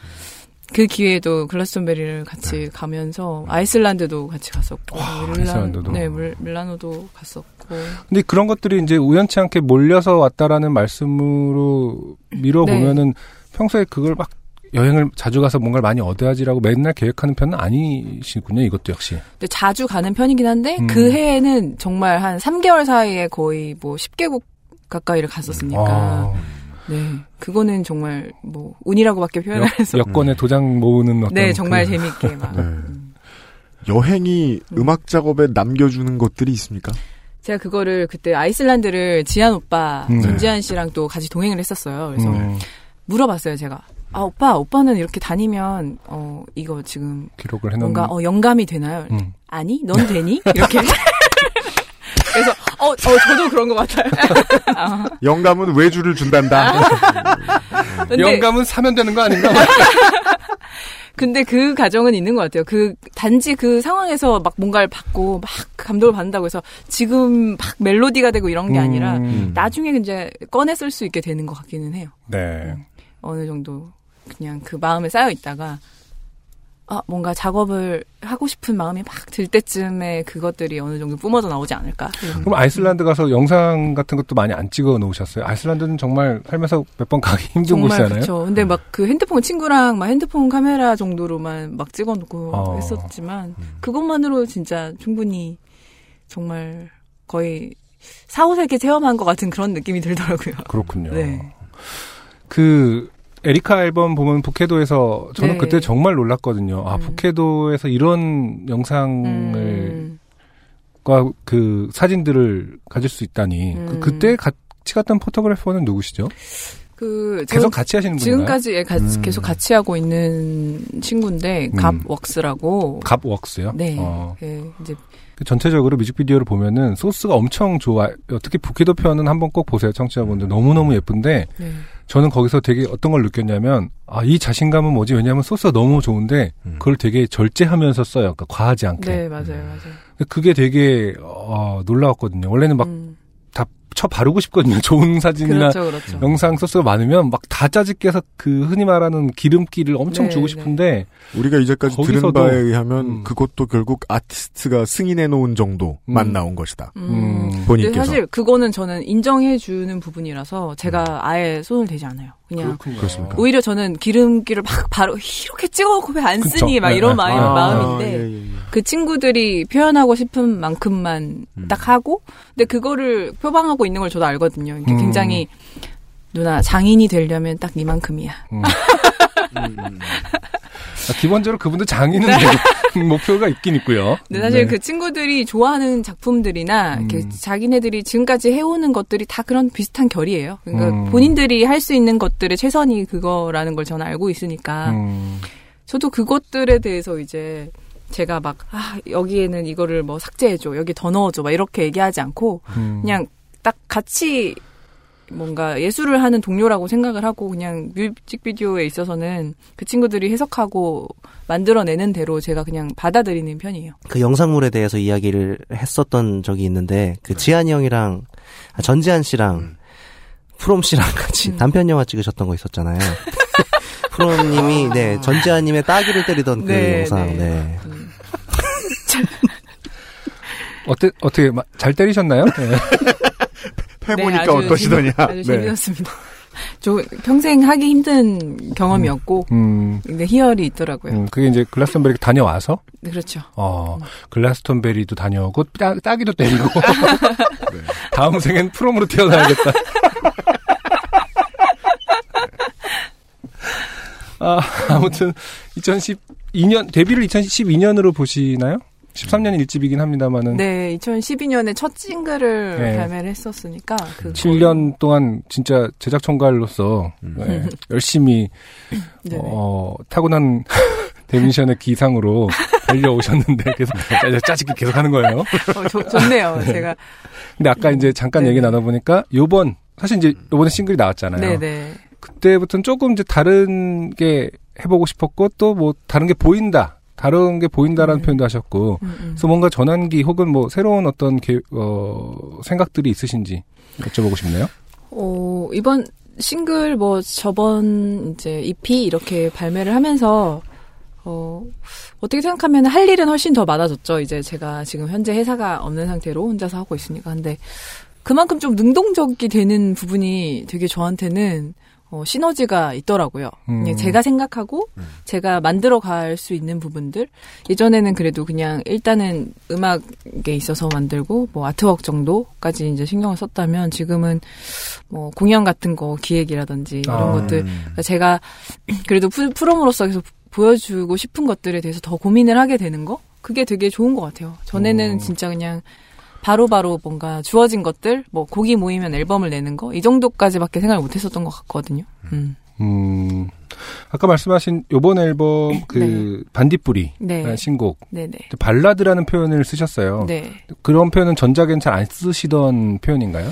그 기회에도 글라스톤베리를 같이 네. 가면서 아이슬란드도 같이 갔었고 와, 밀란, 아이슬란드도 네 밀, 밀라노도 갔었고. 근데 그런 것들이 이제 우연치 않게 몰려서 왔다라는 말씀으로 미뤄 보면은 네. 평소에 그걸 막 여행을 자주 가서 뭔가를 많이 얻어야지라고 맨날 계획하는 편은 아니시군요. 이것도 역시. 근데 자주 가는 편이긴 한데 음. 그 해에는 정말 한 삼 개월 사이에 거의 뭐 십 개국 가까이를 갔었으니까. 아. 네, 그거는 정말 뭐 운이라고밖에 표현할 수 없어요. 여권에 도장 모으는 어떤. 네, 정말 그... 재밌게 막. 네. 음. 여행이 음. 음악 작업에 남겨주는 것들이 있습니까? 제가 그거를 그때 아이슬란드를 지한 오빠, 음. 전지환 씨랑 또 같이 동행을 했었어요. 그래서 음. 물어봤어요, 제가. 아, 오빠, 오빠는 이렇게 다니면 어 이거 지금 기록을 해놓는 뭔가 어 영감이 되나요? 음. 아니, 넌 되니? 이렇게. 그래서 어, 어 저도 그런 것 같아요. 아. 영감은 외주를 준단다. 근데, 영감은 사면 되는 거 아닌가? 근데 그 가정은 있는 것 같아요. 그 단지 그 상황에서 막 뭔가를 받고 막 감동을 받는다고 해서 지금 막 멜로디가 되고 이런 게 아니라 음. 나중에 이제 꺼내 쓸 수 있게 되는 것 같기는 해요. 네. 어느 정도 그냥 그 마음에 쌓여 있다가 아, 뭔가 작업을 하고 싶은 마음이 막 들 때쯤에 그것들이 어느 정도 뿜어져 나오지 않을까? 그럼 아이슬란드 가서 영상 같은 것도 많이 안 찍어 놓으셨어요? 아이슬란드는 정말 살면서 몇 번 가기 힘든 곳이잖아요? 그렇죠. 근데 막 그 핸드폰 친구랑 막 핸드폰 카메라 정도로만 막 찍어 놓고 어. 했었지만 그것만으로 진짜 충분히 정말 거의 사, 오세계 체험한 것 같은 그런 느낌이 들더라고요. 그렇군요. 네. 그... 에리카 앨범 보면 북해도에서 저는 네. 그때 정말 놀랐거든요. 아, 음. 북해도에서 이런 영상을, 과 그 음. 사진들을 가질 수 있다니. 음. 그, 그때 같이 갔던 포토그래퍼는 누구시죠? 그, 계속 같이 하시는 분인가요? 지금까지 예, 가, 음. 계속 같이 하고 있는 친구인데, 갑웍스라고. 음. 갑웍스요? 네. 어. 예, 이제. 전체적으로 뮤직비디오를 보면은 소스가 엄청 좋아요. 특히 북해도 편은 한번 꼭 보세요, 청취자분들. 너무너무 예쁜데 네. 저는 거기서 되게 어떤 걸 느꼈냐면 아, 이 자신감은 뭐지? 왜냐하면 소스가 너무 좋은데 그걸 되게 절제하면서 써요. 그러니까 과하지 않게. 네, 맞아요. 맞아요. 그게 되게 어, 놀라웠거든요. 원래는 막 음. 다 쳐 바르고 싶거든요. 좋은 사진이나 그렇죠, 그렇죠. 영상 소스가 많으면 막 다 짜집게서 그 흔히 말하는 기름기를 엄청 네, 주고 싶은데 네. 우리가 이제까지 들은 바에 의하면 음. 그것도 결국 아티스트가 승인해놓은 정도만 음. 나온 것이다. 음. 음. 본인께서. 사실 그거는 저는 인정해주는 부분이라서 제가 음. 아예 손을 대지 않아요. 그냥 그렇습니까? 오히려 저는 기름기를 막 바로 이렇게 찍어놓고 왜 안 쓰니 막 네, 이런 네. 마음, 아, 마음인데 예, 예, 예. 그 친구들이 표현하고 싶은 만큼만 음. 딱 하고 근데 그거를 표방하고 있는 걸 저도 알거든요. 이게 음. 굉장히 누나 장인이 되려면 딱 이만큼이야. 음. 음. 기본적으로 그분도 장인은 네. 목표가 있긴 있고요. 근데 사실 네. 그 친구들이 좋아하는 작품들이나 음. 이렇게 자기네들이 지금까지 해오는 것들이 다 그런 비슷한 결이에요. 그러니까 음. 본인들이 할 수 있는 것들의 최선이 그거라는 걸 저는 알고 있으니까 음. 저도 그것들에 대해서 이제 제가 막 아, 여기에는 이거를 뭐 삭제해줘, 여기 더 넣어줘 막 이렇게 얘기하지 않고 음. 그냥 딱 같이 뭔가 예술을 하는 동료라고 생각을 하고 그냥 뮤직비디오에 있어서는 그 친구들이 해석하고 만들어내는 대로 제가 그냥 받아들이는 편이에요. 그 영상물에 대해서 이야기를 했었던 적이 있는데 그 지한이 형이랑 아, 전지환 씨랑 음. 프롬 씨랑 같이 음. 단편 영화 찍으셨던 거 있었잖아요. 프롬님이 아. 네, 전지환님의 따귀를 때리던 그 네, 영상. 네. 네. 음. 어때, 어떻게 잘 때리셨나요? 네. 해보니까 네, 어떠시더냐. 아주 재밌었습니다. 저 네. 평생 하기 힘든 경험이었고, 음. 근데 희열이 있더라고요. 음, 그게 이제 글라스톤베리 다녀와서? 네, 그렇죠. 어, 음. 글라스톤베리도 다녀오고, 따, 따기도 때리고. 네. 다음 생엔 프롬으로 태어나야겠다. 아, 아무튼, 이천십이 년, 데뷔를 이천십이 년으로 보시나요? 십삼 년이 일집이긴 합니다만은. 네, 이천십이 년에 첫 싱글을 네. 발매를 했었으니까. 그걸... 칠 년 동안 진짜 제작 총괄로서 음. 네, 열심히 어, 타고난 데미션의 기상으로 달려오셨는데 계속 짜증기 계속 하는 거예요. 어, 조, 좋네요, 네. 제가. 근데 아까 이제 잠깐 네. 얘기 나눠보니까 요번 사실 이제 요번에 싱글이 나왔잖아요. 네, 네. 그때부터는 조금 이제 다른 게 해보고 싶었고 또 뭐 다른 게 보인다. 다른 게 보인다라는 음. 표현도 하셨고, 음, 음. 그래서 뭔가 전환기 혹은 뭐 새로운 어떤 게, 어, 생각들이 있으신지 여쭤보고 싶네요. 어, 이번 싱글 뭐 저번 이제 이피 이렇게 발매를 하면서 어, 어떻게 생각하면 할 일은 훨씬 더 많아졌죠. 이제 제가 지금 현재 회사가 없는 상태로 혼자서 하고 있으니까. 근데 그만큼 좀 능동적이 되는 부분이 되게 저한테는 어, 시너지가 있더라고요. 음. 제가 생각하고 음. 제가 만들어 갈 수 있는 부분들 예전에는 그래도 그냥 일단은 음악에 있어서 만들고 뭐 아트웍 정도까지 이제 신경을 썼다면 지금은 뭐 공연 같은 거 기획이라든지 이런 아. 것들 그러니까 제가 그래도 프롬으로서 계속 보여주고 싶은 것들에 대해서 더 고민을 하게 되는 거 그게 되게 좋은 것 같아요. 전에는 오. 진짜 그냥 바로바로 바로 뭔가 주어진 것들, 뭐 곡이 모이면 앨범을 내는 거 이 정도까지밖에 생각을 못했었던 것 같거든요. 음. 음. 아까 말씀하신 이번 앨범 그 네. 반딧불이 네. 신곡 네, 네. 발라드라는 표현을 쓰셨어요. 네. 그런 표현은 전작엔 잘 안 쓰시던 표현인가요?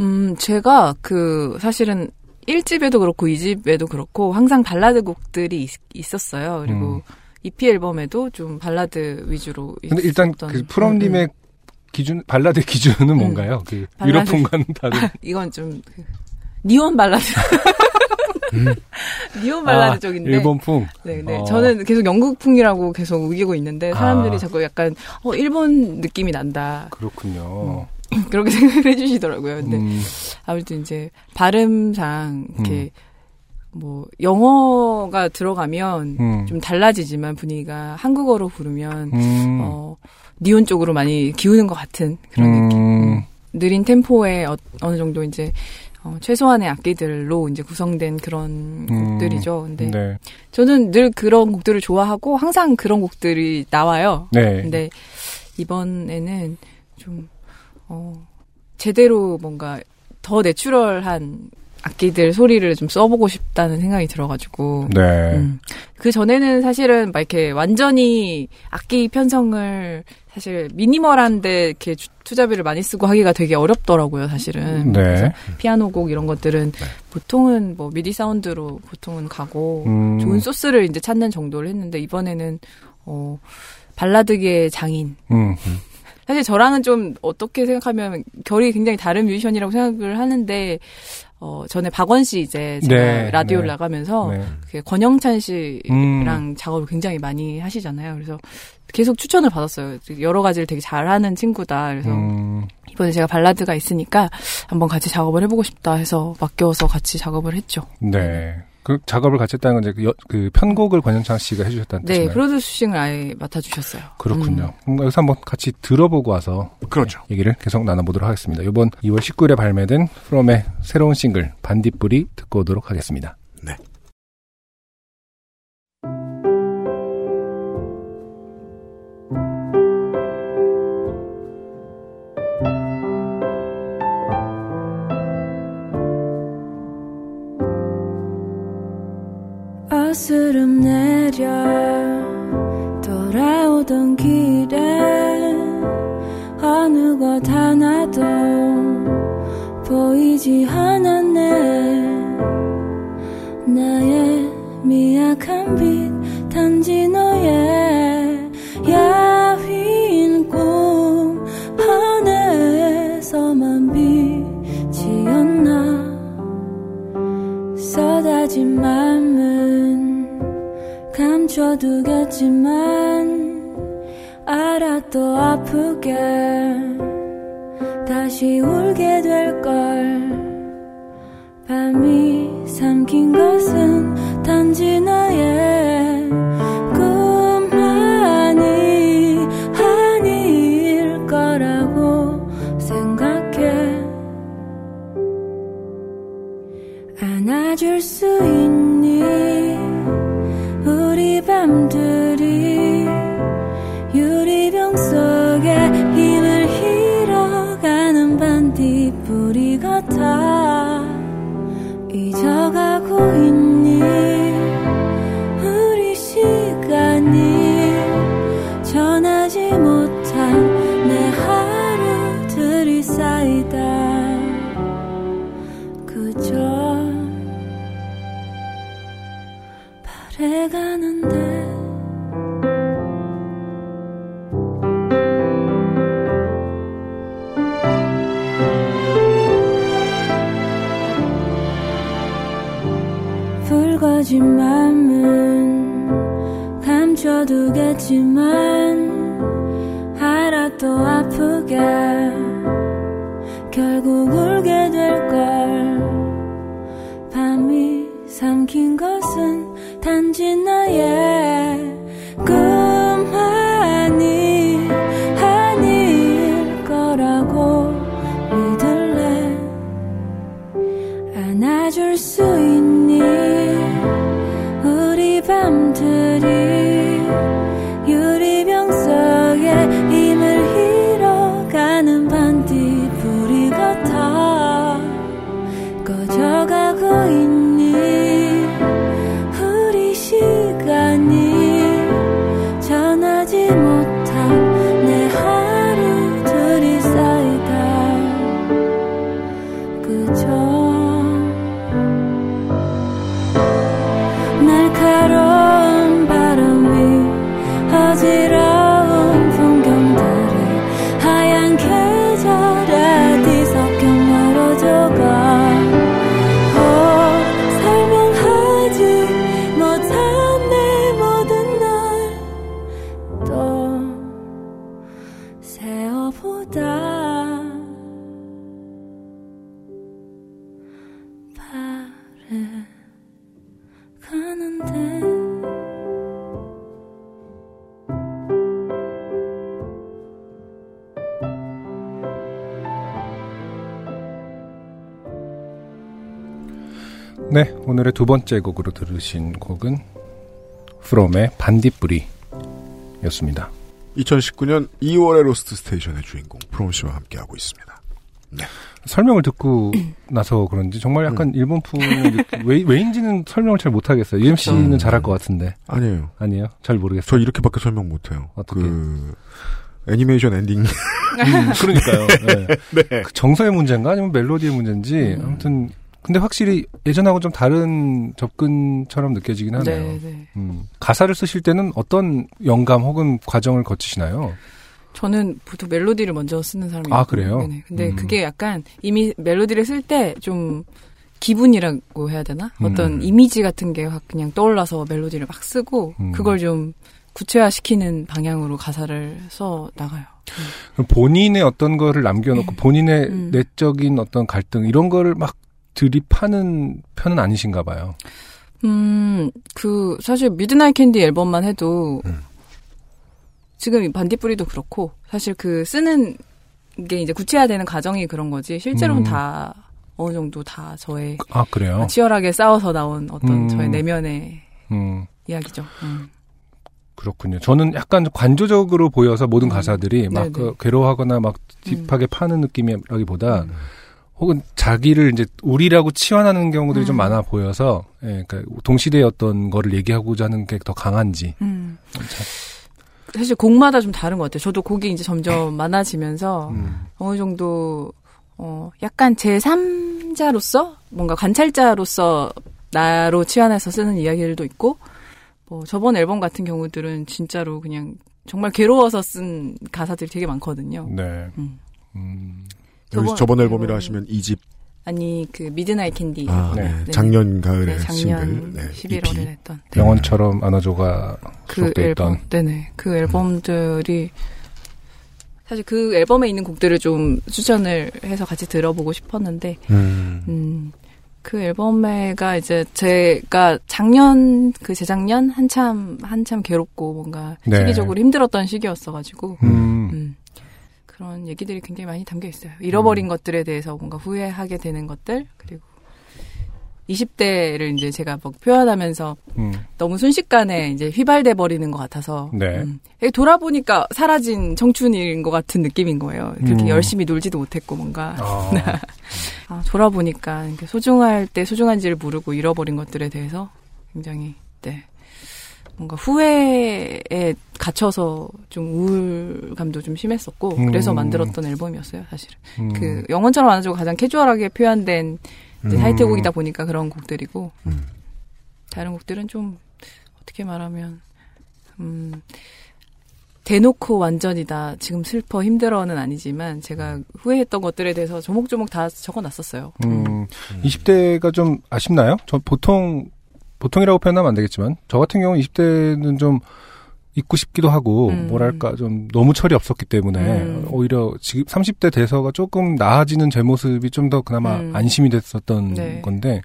음, 제가 그 사실은 일 집에도 그렇고 이 집에도 그렇고 항상 발라드 곡들이 있, 있었어요. 그리고 음. 이피 앨범에도 좀 발라드 위주로. 근데 일단 그 프롬님의 음. 기준, 발라드 기준은 음. 뭔가요? 그 발라드. 유럽풍과는 다른. 아, 이건 좀 그, 니온 발라드. 음. 니온 발라드 아, 쪽인데. 일본풍. 네, 네. 어. 저는 계속 영국풍이라고 계속 우기고 있는데 사람들이 아. 자꾸 약간 어 일본 느낌이 난다. 그렇군요. 음. 그렇게 생각을 해주시더라고요. 근데 음. 아무튼 이제 발음상 이렇게. 음. 뭐 영어가 들어가면 음. 좀 달라지지만 분위기가 한국어로 부르면 음. 어, 니온 쪽으로 많이 기우는 것 같은 그런 음. 느낌. 느린 템포에 어, 어느 정도 이제 어, 최소한의 악기들로 이제 구성된 그런 음. 곡들이죠. 근데 네. 저는 늘 그런 곡들을 좋아하고 항상 그런 곡들이 나와요. 네. 근데 이번에는 좀 어, 제대로 뭔가 더 내추럴한 악기들 소리를 좀 써보고 싶다는 생각이 들어가지고. 네. 음. 그 전에는 사실은 막 이렇게 완전히 악기 편성을 사실 미니멀한데 이렇게 투자비를 많이 쓰고 하기가 되게 어렵더라고요, 사실은. 네. 그래서 피아노 곡 이런 것들은 네. 보통은 뭐 미디 사운드로 보통은 가고 음. 좋은 소스를 이제 찾는 정도를 했는데 이번에는 어, 발라드계의 장인. 음. 사실 저랑은 좀 어떻게 생각하면 결이 굉장히 다른 뮤지션이라고 생각을 하는데 어 전에 박원 씨 이제 제가 네, 라디오를 네, 나가면서 네. 권영찬 씨랑 음. 작업을 굉장히 많이 하시잖아요. 그래서 계속 추천을 받았어요. 여러 가지를 되게 잘하는 친구다. 그래서 음. 이번에 제가 발라드가 있으니까 한번 같이 작업을 해보고 싶다 해서 맡겨서 같이 작업을 했죠. 네. 그 작업을 같이 했다는 건 이제 그, 여, 그 편곡을 권영찬 씨가 해주셨다는 뜻이네요. 네, 프로듀싱을 아예 맡아주셨어요. 그렇군요. 음. 여기서 한번 같이 들어보고 와서 그렇죠. 네, 얘기를 계속 나눠보도록 하겠습니다. 이번 이월 십구일에 발매된 프롬의 새로운 싱글 반딧불이 듣고 오도록 하겠습니다. 네. 어스름 내려 돌아오던 길에 어느 곳 하나도 보이지 않았네. 나의 미약한 빛 단지 너의 야윈 꿈 안에서만 빛이었나. 쏟아진 맘은 감춰두겠지만 알아도 아프게 다시 울게 될걸. 밤이 삼킨 것은 단지 너의 꿈만이 아닐 거라고 생각해. 안아줄 수 있니? 우리 밤들이 유리병 속에 힘을 잃어가는 반딧불이 같아. 잊어가고 있니? 우리 시간이 전하지 못한 내 하루들이 쌓이다. 그저 해가는데 붉어진 맘은 감춰두겠지만 알아도 아프게 결국 울게 될걸. 밤이 삼킨 것은 단지 나의 꿈만이 아닐 거라고 믿을래. 안아줄 수 있니? 우리 밤들이 유리병 속에 힘을 잃어가는 반딧불이 같아. 꺼져가고 있니? 시간이 어지러운 풍경들이 하얀 계절에 뒤섞여 멀어져가 oh, 설명하지 못한 내 모든 날 또 세어보다 네, 오늘의 두 번째 곡으로 들으신 곡은 From의 반딧불이였습니다. 이천십구 년 이월의 로스트 스테이션의 주인공 From 씨와 함께하고 있습니다. 네. 설명을 듣고 나서 그런지 정말 약간 음. 일본풍 왜, 왜인지는 설명을 잘 못하겠어요. 유엠씨는 음. 잘할 것 같은데. 아니에요. 아니에요? 잘 모르겠어요. 저 이렇게밖에 설명 못해요. 어떻게? 그... 애니메이션 엔딩. 음, 그러니까요. 네. 네. 그 정서의 문제인가 아니면 멜로디의 문제인지 음. 아무튼 근데 확실히 예전하고 좀 다른 접근처럼 느껴지긴 하네요. 음, 가사를 쓰실 때는 어떤 영감 혹은 과정을 거치시나요? 저는 보통 멜로디를 먼저 쓰는 사람이에요. 아, 그래요? 네네. 근데 음. 그게 약간 이미 멜로디를 쓸 때 좀 기분이라고 해야 되나? 어떤 음. 이미지 같은 게 확 그냥 떠올라서 멜로디를 막 쓰고 음. 그걸 좀 구체화시키는 방향으로 가사를 써 나가요. 음. 본인의 어떤 거를 남겨놓고 네. 본인의 음. 내적인 어떤 갈등 이런 거를 막 드립하는 편은 아니신가 봐요. 음, 그 사실 미드나잇 캔디 앨범만 해도 음. 지금 반딧불이도 그렇고 사실 그 쓰는 게 이제 구체화되는 과정이 그런 거지 실제로는 음. 다 어느 정도 다 저의 아, 그래요? 치열하게 싸워서 나온 어떤 음. 저의 내면의 음. 이야기죠. 음. 그렇군요. 저는 약간 관조적으로 보여서 모든 가사들이 음. 막 그 괴로워하거나 막 딥하게 음. 파는 느낌이라기보다 음. 혹은 자기를 이제 우리라고 치환하는 경우들이 음. 좀 많아 보여서, 예, 그러니까 동시대의 어떤 거를 얘기하고자 하는 게 더 강한지. 음. 사실 곡마다 좀 다른 것 같아요. 저도 곡이 이제 점점 많아지면서 음. 어느 정도 어 약간 제삼자로서 뭔가 관찰자로서 나로 치환해서 쓰는 이야기들도 있고, 뭐 저번 앨범 같은 경우들은 진짜로 그냥 정말 괴로워서 쓴 가사들이 되게 많거든요. 네. 음. 음. 저번, 저번 앨범이라 앨범. 하시면 이 집 아니 그 미드나잇 캔디 아, 네. 네. 작년 가을에 네, 작년 네. 십일월에 냈던 네. 영원처럼 안아줘가 그 앨범 네네 그 앨범들이 음. 사실 그 앨범에 있는 곡들을 좀 추천을 해서 같이 들어보고 싶었는데 음. 음, 그 앨범에가 이제 제가 작년 그 재작년 한참 한참 괴롭고 뭔가 네. 시기적으로 힘들었던 시기였어가지고 음. 음. 그런 얘기들이 굉장히 많이 담겨 있어요. 잃어버린 음. 것들에 대해서 뭔가 후회하게 되는 것들, 그리고 이십 대를 이제 제가 막 표현하면서 음. 너무 순식간에 이제 휘발돼 버리는 것 같아서 네. 음. 돌아보니까 사라진 청춘인 것 같은 느낌인 거예요. 그렇게 음. 열심히 놀지도 못했고 뭔가 아. 아, 돌아보니까 소중할 때 소중한지를 모르고 잃어버린 것들에 대해서 굉장히 네. 뭔가 후회에 갇혀서 좀 우울감도 좀 심했었고 음. 그래서 만들었던 앨범이었어요 사실은. 음. 그 영혼처럼 안아주고 가장 캐주얼하게 표현된 이제 음. 타이틀곡이다 보니까 그런 곡들이고 음. 다른 곡들은 좀 어떻게 말하면 음, 대놓고 완전히 다 지금 슬퍼 힘들어는 아니지만 제가 후회했던 것들에 대해서 조목조목 다 적어놨었어요. 음. 음. 이십 대가 좀 아쉽나요? 저 보통 보통이라고 표현하면 안 되겠지만 저 같은 경우는 이십 대는 좀 잊고 싶기도 하고 음. 뭐랄까 좀 너무 철이 없었기 때문에 음. 오히려 지금 삼십 대 돼서가 조금 나아지는 제 모습이 좀 더 그나마 음. 안심이 됐었던 네. 건데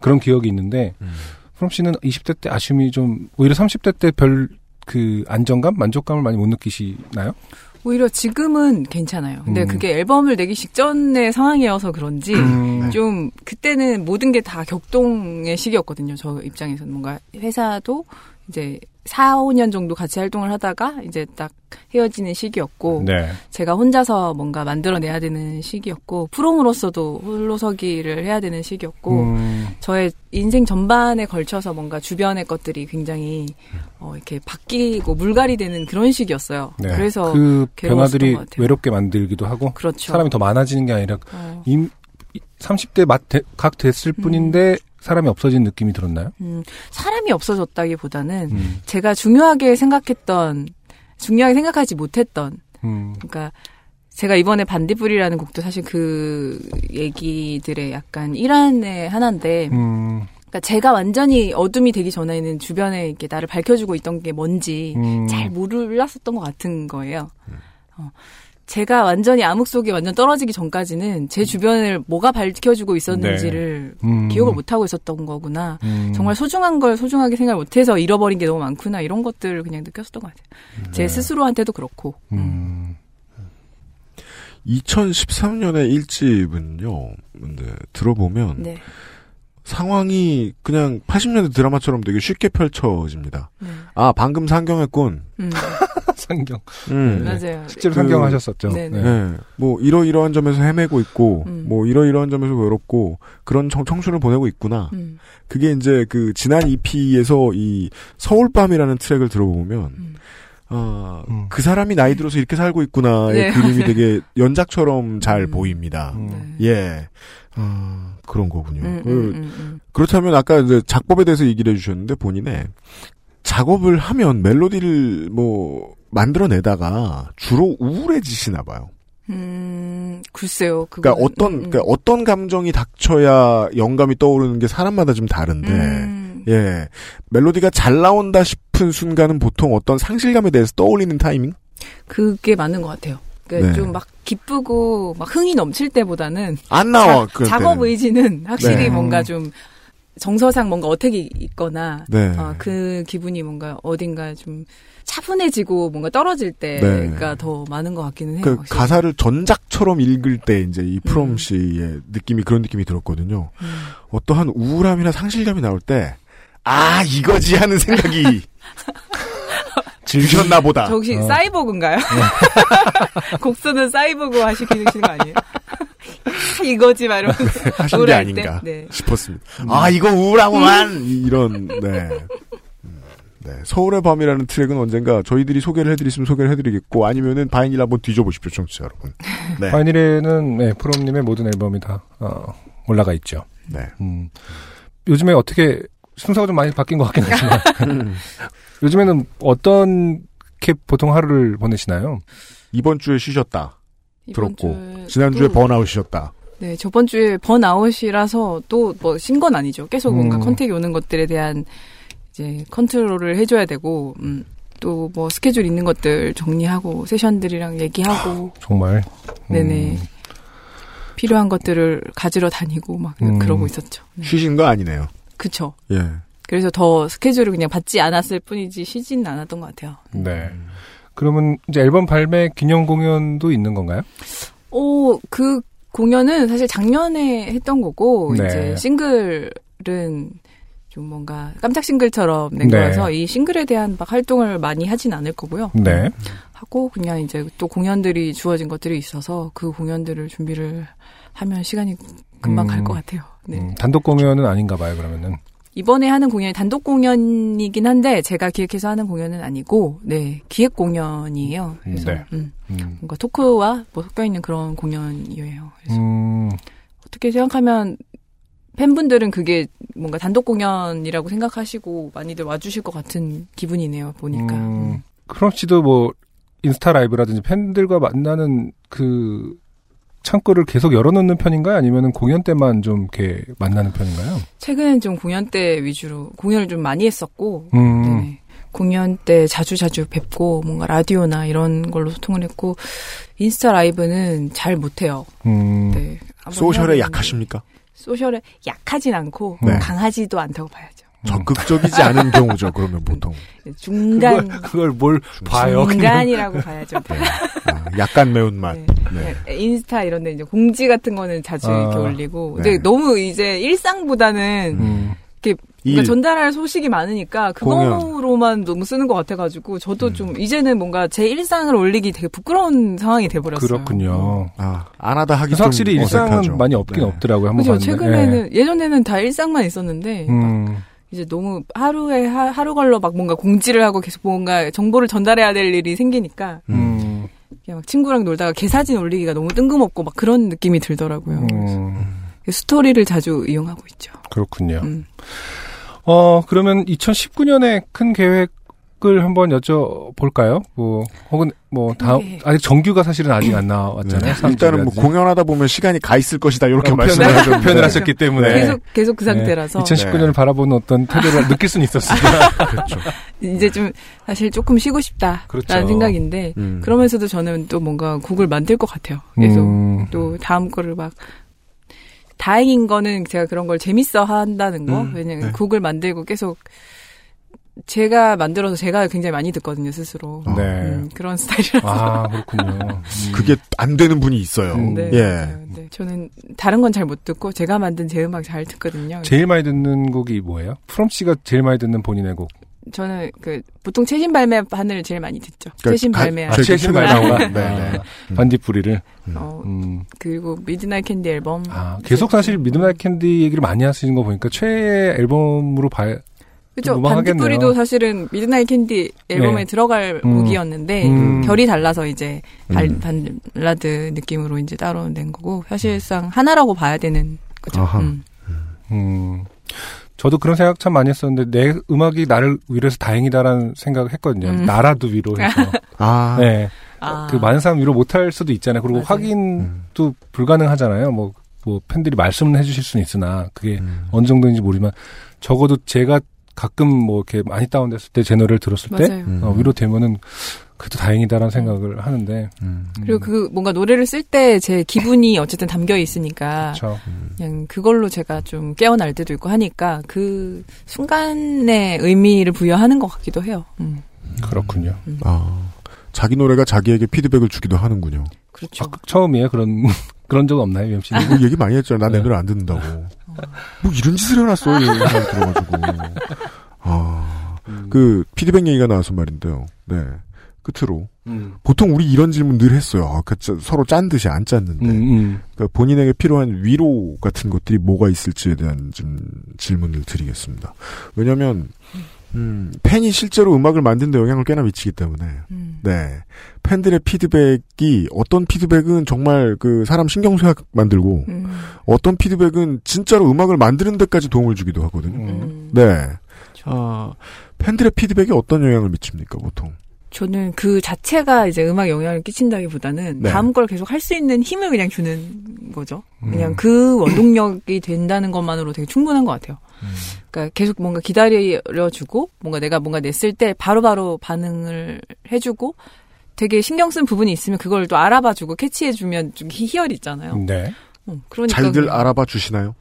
그런 기억이 있는데 음. 프롬 씨는 이십 대 때 아쉬움이 좀 오히려 삼십 대 때 별 그 안정감, 만족감을 많이 못 느끼시나요? 오히려 지금은 괜찮아요. 근데 음. 그게 앨범을 내기 직전의 상황이어서 그런지 음. 좀 그때는 모든 게 다 격동의 시기였거든요. 저 입장에서는 뭔가 회사도 이제 사, 오 년 정도 같이 활동을 하다가 이제 딱 헤어지는 시기였고 네. 제가 혼자서 뭔가 만들어내야 되는 시기였고 프롬으로서도 홀로서기를 해야 되는 시기였고 음. 저의 인생 전반에 걸쳐서 뭔가 주변의 것들이 굉장히 어 이렇게 바뀌고 물갈이 되는 그런 시기였어요. 네. 그래서 그 변화들이 외롭게 만들기도 하고 그렇죠. 사람이 더 많아지는 게 아니라 어. 삼십 대 막 각 됐을 음. 뿐인데 사람이 없어진 느낌이 들었나요? 음, 사람이 없어졌다기보다는 음. 제가 중요하게 생각했던, 중요하게 생각하지 못했던, 음. 그러니까 제가 이번에 반딧불이라는 곡도 사실 그 얘기들의 약간 일환의 하나인데, 음. 그러니까 제가 완전히 어둠이 되기 전에는 주변에 이렇게 나를 밝혀주고 있던 게 뭔지 음. 잘 몰랐었던 것 같은 거예요. 어. 제가 완전히 암흑 속에 완전 떨어지기 전까지는 제 주변을 뭐가 밝혀주고 있었는지를 네. 음. 기억을 못하고 있었던 거구나. 음. 정말 소중한 걸 소중하게 생각을 못해서 잃어버린 게 너무 많구나. 이런 것들을 그냥 느꼈었던 것 같아요. 네. 제 스스로한테도 그렇고. 음. 이천십삼 년의 일 집은요. 근데 들어보면 네. 상황이 그냥 팔십 년대 드라마처럼 되게 쉽게 펼쳐집니다. 네. 아, 방금 상경했군. 음. 상경. 음. 맞아요. 실제로 상경하셨었죠. 그, 네. 네. 뭐 이러이러한 점에서 헤매고 있고, 음. 뭐 이러이러한 점에서 외롭고 그런 청, 청춘을 보내고 있구나. 음. 그게 이제 그 지난 이피에서 이 서울밤이라는 트랙을 들어보면, 음. 아, 음. 그 사람이 나이 들어서 이렇게 살고 있구나의 네. 그림이 되게 연작처럼 잘 음. 보입니다. 음. 예. 아, 그런 거군요. 음, 그, 음, 음, 음. 그렇다면 아까 이제 작법에 대해서 얘기를 해주셨는데 본인의 작업을 하면 멜로디를 뭐 만들어내다가 주로 우울해지시나 봐요. 음, 글쎄요. 그거는, 그러니까 어떤 음, 음. 그러니까 어떤 감정이 닥쳐야 영감이 떠오르는 게 사람마다 좀 다른데 음. 예 멜로디가 잘 나온다 싶은 순간은 보통 어떤 상실감에 대해서 떠올리는 타이밍? 그게 맞는 것 같아요. 그러니까 네. 좀 막 기쁘고 막 흥이 넘칠 때보다는 안 나와. 자, 작업 의지는 확실히 네. 뭔가 좀 정서상 뭔가 어택이 있거나 네. 어, 그 기분이 뭔가 어딘가 좀 차분해지고 뭔가 떨어질 때가 네. 더 많은 것 같기는 해요. 그 가사를 전작처럼 읽을 때 이제 이 프롬 음. 씨의 느낌이 그런 느낌이 들었거든요. 음. 어떠한 우울함이나 상실감이 나올 때 아 이거지 하는 생각이 즐겼나 보다. 저 혹시 어. 사이보그인가요? 곡수는 사이보그 하시는 거 아니에요? 아, 이거지 말로 하신 게 아닌가 네. 싶었습니다. 아 이거 우울하고만 이런 네. 네 서울의 밤이라는 트랙은 언젠가 저희들이 소개를 해드리시면 소개를 해드리겠고 아니면은 바이닐 한번 뒤져보십시오 청취자 여러분. 네. 바이닐에는 네, 프롬님의 모든 앨범이 다 어, 올라가 있죠. 네. 음, 요즘에 어떻게 순서가 좀 많이 바뀐 것 같긴 하지만 요즘에는 어떻게 보통 하루를 보내시나요? 이번 주에 쉬셨다. 들었고 지난주에 번아웃이셨다. 네, 저번주에 번아웃이라서 또 뭐 쉰 건 아니죠. 계속 뭔가 음. 컨택이 오는 것들에 대한 이제 컨트롤을 해줘야 되고 음, 또 뭐 스케줄 있는 것들 정리하고 세션들이랑 얘기하고 정말 음. 네네 필요한 것들을 가지러 다니고 막 음. 그러고 있었죠. 네. 쉬신 거 아니네요. 그쵸. 예. 그래서 더 스케줄을 그냥 받지 않았을 뿐이지 쉬진 않았던 것 같아요. 네. 그러면 이제 앨범 발매 기념 공연도 있는 건가요? 어, 그 공연은 사실 작년에 했던 거고 네. 이제 싱글은 좀 뭔가 깜짝 싱글처럼 낸 네. 거라서 이 싱글에 대한 막 활동을 많이 하진 않을 거고요. 네. 하고 그냥 이제 또 공연들이 주어진 것들이 있어서 그 공연들을 준비를 하면 시간이 금방 음, 갈 것 같아요. 네. 음, 단독 공연은 아닌가 봐요, 그러면은. 이번에 하는 공연이 단독 공연이긴 한데 제가 기획해서 하는 공연은 아니고 네 기획 공연이에요. 그래서 네. 음, 음. 뭔가 토크와 뭐 섞여 있는 그런 공연이에요. 그래서 음. 어떻게 생각하면 팬분들은 그게 뭔가 단독 공연이라고 생각하시고 많이들 와주실 것 같은 기분이네요. 보니까. 음. 음. 크롬 씨도 뭐 인스타 라이브라든지 팬들과 만나는 그 창고를 계속 열어놓는 편인가요? 아니면은 공연 때만 좀 이렇게 만나는 편인가요? 최근엔 좀 공연 때 위주로 공연을 좀 많이 했었고 음. 네. 공연 때 자주 자주 뵙고 뭔가 라디오나 이런 걸로 소통을 했고 인스타 라이브는 잘 못해요. 음. 네. 소셜에 약하십니까? 소셜에 약하진 않고 네. 강하지도 않다고 봐야죠. 적극적이지 않은 경우죠. 그러면 보통 중간 그걸, 그걸 뭘 봐요? 중간이라고 봐야죠. 네. 아, 약간 매운 맛. 네. 네. 네. 인스타 이런데 이제 공지 같은 거는 자주 아, 이렇게 올리고, 근데 네. 너무 이제 일상보다는 음. 이렇게 그러니까 전달할 소식이 많으니까 그거로만 너무 쓰는 것 같아가지고 저도 음. 좀 이제는 뭔가 제 일상을 올리기 되게 부끄러운 상황이 돼버렸어요. 그렇군요. 아, 안 하다 하기 좀 확실히 일상은 어색하죠. 많이 없긴 네. 없더라고요. 한번 봤는데 최근에는 네. 예전에는 다 일상만 있었는데. 음. 이제 너무 하루에 하, 하루 걸러 막 뭔가 공지를 하고 계속 뭔가 정보를 전달해야 될 일이 생기니까 음. 그냥 막 친구랑 놀다가 개 사진 올리기가 너무 뜬금없고 막 그런 느낌이 들더라고요. 음. 스토리를 자주 이용하고 있죠. 그렇군요. 음. 어, 그러면 이천십구 년에 큰 계획을 한번 여쭤볼까요? 뭐, 혹은 뭐, 다음, 네. 아직 정규가 사실은 아직 안 나왔잖아요. 네. 일단은 뭐 공연하다 보면 시간이 가 있을 것이다, 이렇게 말씀하셨는데. 표현을 하셨기 때문에. 계속, 계속 그 상태라서. 네. 이천십구 년을 네. 바라보는 어떤 태도를 느낄 수는 있었습니다. 그렇죠. 이제 좀, 사실 조금 쉬고 싶다. 그렇죠. 라는 생각인데, 음. 그러면서도 저는 또 뭔가 곡을 만들 것 같아요. 계속. 음. 또 다음 거를 막, 다행인 거는 제가 그런 걸 재밌어 한다는 거. 음, 왜냐면 네. 곡을 만들고 계속 제가 만들어서 제가 굉장히 많이 듣거든요, 스스로. 네. 음, 그런 스타일이라서. 아, 그렇군요. 음. 그게 안 되는 분이 있어요. 음, 네, 예. 맞아요. 네. 저는 다른 건 잘 못 듣고 제가 만든 제 음악 잘 듣거든요. 제일 많이 듣는 곡이 뭐예요? 프롬 씨가 제일 많이 듣는 본인의 곡. 저는 그 보통 최신 발매판을 제일 많이 듣죠. 그러니까 최신 발매, 아, 최신 발매판, 네, 네. 반딧불이를. 어, 음. 그리고 미드나잇 캔디 앨범. 아, 계속 사실 미드나잇 캔디 얘기를 많이 하시는 거 보니까 최애 앨범으로 봐야. 그렇죠. 반딧불이도 사실은 미드나잇 캔디 앨범에 네. 들어갈 음. 곡이었는데 음. 결이 달라서 이제 발, 음. 발라드 느낌으로 이제 따로 낸 거고 사실상 하나라고 봐야 되는 거죠. 음. 음. 저도 그런 생각 참 많이 했었는데 내 음악이 나를 위로해서 다행이다라는 생각을 했거든요. 음. 나라도 위로해서. 아. 네. 아. 그 많은 사람 위로 못할 수도 있잖아요. 그리고 맞아요. 확인도 음. 불가능하잖아요. 뭐, 뭐 팬들이 말씀을 해주실 수는 있으나 그게 음. 어느 정도인지 모르지만 적어도 제가 가끔 뭐 이렇게 많이 다운됐을 때 제 노래를 들었을 맞아요. 때 음. 어, 위로되면은 그래도 다행이다라는 생각을 하는데. 음. 그리고 그 뭔가 노래를 쓸 때 제 기분이 어쨌든 담겨 있으니까. 그렇죠. 음. 그냥 그걸로 제가 좀 깨어날 때도 있고 하니까 그 순간의 의미를 부여하는 것 같기도 해요. 음. 그렇군요. 음. 아, 자기 노래가 자기에게 피드백을 주기도 하는군요. 그렇죠. 아, 처음이에요 그런 그런 적 없나요, 미영 씨? 이거 얘기 많이 했잖아요. 난 내 노래 안 듣는다고. 어. 뭐 이런 짓을 해놨어. 이런 사람 들어가지고. 아, 음. 그 피드백 얘기가 나와서 말인데요. 네. 끝으로 음. 보통 우리 이런 질문 늘 했어요. 아, 그, 서로 짠 듯이 안 짰는데 음, 음. 그러니까 본인에게 필요한 위로 같은 것들이 뭐가 있을지에 대한 좀 질문을 드리겠습니다. 왜냐하면 음, 팬이 실제로 음악을 만드는 데 영향을 꽤나 미치기 때문에 음. 네 팬들의 피드백이 어떤 피드백은 정말 그 사람 신경 쇠약 만들고 음. 어떤 피드백은 진짜로 음악을 만드는 데까지 도움을 주기도 하거든요. 음. 네, 아, 팬들의 피드백이 어떤 영향을 미칩니까 보통? 저는 그 자체가 이제 음악 영향을 끼친다기보다는 네. 다음 걸 계속 할 수 있는 힘을 그냥 주는 거죠. 음. 그냥 그 원동력이 된다는 것만으로 되게 충분한 것 같아요. 음. 그러니까 계속 뭔가 기다려주고 뭔가 내가 뭔가 냈을 때 바로바로 바로 반응을 해주고 되게 신경 쓴 부분이 있으면 그걸 또 알아봐주고 캐치해주면 좀 희열이 있잖아요. 네. 어, 그러니까 잘들 알아봐 주시나요?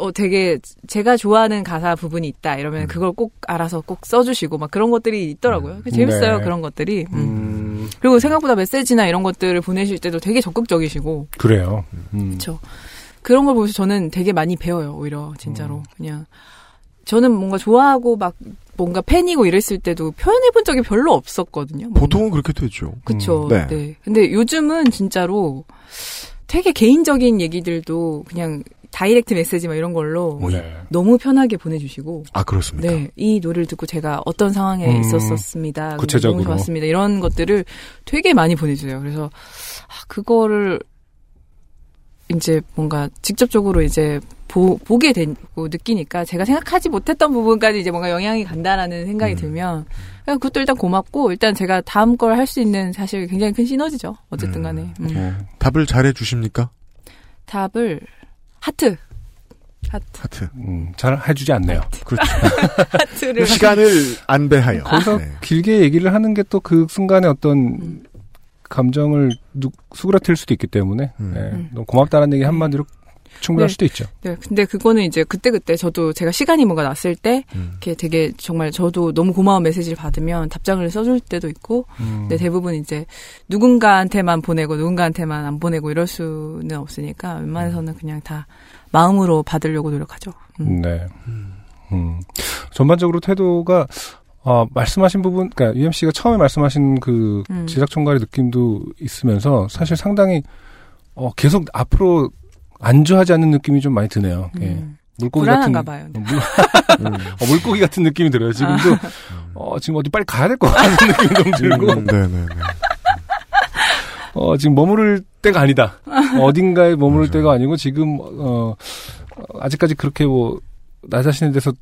어, 되게, 제가 좋아하는 가사 부분이 있다, 이러면 음. 그걸 꼭 알아서 꼭 써주시고, 막 그런 것들이 있더라고요. 재밌어요, 네. 그런 것들이. 음. 음. 그리고 생각보다 메시지나 이런 것들을 보내실 때도 되게 적극적이시고. 그래요. 음. 그쵸. 그런 걸 보면서 저는 되게 많이 배워요, 오히려, 진짜로. 음. 그냥. 저는 뭔가 좋아하고 막, 뭔가 팬이고 이랬을 때도 표현해본 적이 별로 없었거든요. 뭔가. 보통은 그렇게 되죠. 그쵸. 음. 네. 네. 근데 요즘은 진짜로 되게 개인적인 얘기들도 그냥, 다이렉트 메시지 막 이런 걸로 오, 네. 너무 편하게 보내주시고. 아, 그렇습니까? 네. 이 노래를 듣고 제가 어떤 상황에 음, 있었었습니다. 구체적으로. 너무 좋았습니다. 이런 것들을 되게 많이 보내주세요. 그래서, 아, 그거를 이제 뭔가 직접적으로 이제 보, 보게 되고 느끼니까 제가 생각하지 못했던 부분까지 이제 뭔가 영향이 간다라는 생각이 음. 들면 그것도 일단 고맙고 일단 제가 다음 걸 할 수 있는 사실 굉장히 큰 시너지죠. 어쨌든 간에. 음. 음. 답을 잘해 주십니까? 답을 하트. 하트. 하트. 음, 잘 해주지 않네요. 하트. 그렇죠. 하트를. 시간을 안배하여. 거기서 네. 길게 얘기를 하는 게 또 그 순간에 어떤 음. 감정을 누, 수그라들 수도 있기 때문에, 음. 네. 음. 너무 고맙다는 얘기 한마디로 충분할 네. 수도 있죠. 네. 근데 그거는 이제 그때그때 저도 제가 시간이 뭔가 났을 때, 음. 이렇게 되게 정말 저도 너무 고마운 메시지를 받으면 답장을 써줄 때도 있고, 음. 근데 대부분 이제 누군가한테만 보내고 누군가한테만 안 보내고 이럴 수는 없으니까 웬만해서는 그냥 다 마음으로 받으려고 노력하죠. 음. 네. 음. 전반적으로 태도가, 어, 말씀하신 부분, 그러니까 유엠씨가 처음에 말씀하신 그 음. 제작총괄의 느낌도 있으면서 사실 상당히, 어, 계속 앞으로 안주하지 않는 느낌이 좀 많이 드네요. 음. 예. 물고기 불안한가 같은. 불안한가 봐요. 어, 물고기 같은 느낌이 들어요. 지금도, 아. 어, 지금 어디 빨리 가야 될 것 같은 느낌이 너무 들고. 음, 네네네. 어, 지금 머무를 때가 아니다. 어딘가에 머무를 맞아요. 때가 아니고 지금 어, 아직까지 그렇게 뭐 나 자신에 대해서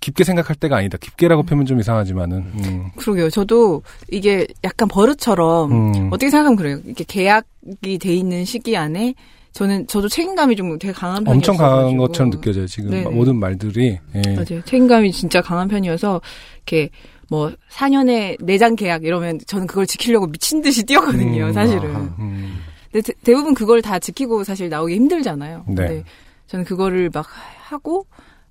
깊게 생각할 때가 아니다. 깊게라고 표현은 좀 이상하지만은. 음. 그러게요. 저도 이게 약간 버릇처럼 음. 어떻게 생각하면 그래요. 이렇게 계약이 돼 있는 시기 안에 저는 저도 책임감이 좀 되게 강한 편이었어요. 엄청 강한 것처럼 느껴져요. 지금 네네. 모든 말들이. 예. 맞아요. 책임감이 진짜 강한 편이어서 이렇게 뭐 사 년에 네 장 계약 이러면 저는 그걸 지키려고 미친 듯이 뛰었거든요. 음, 사실은. 아하, 음. 근데 대, 대부분 그걸 다 지키고 사실 나오기 힘들잖아요. 네. 근데 저는 그거를 막 하고.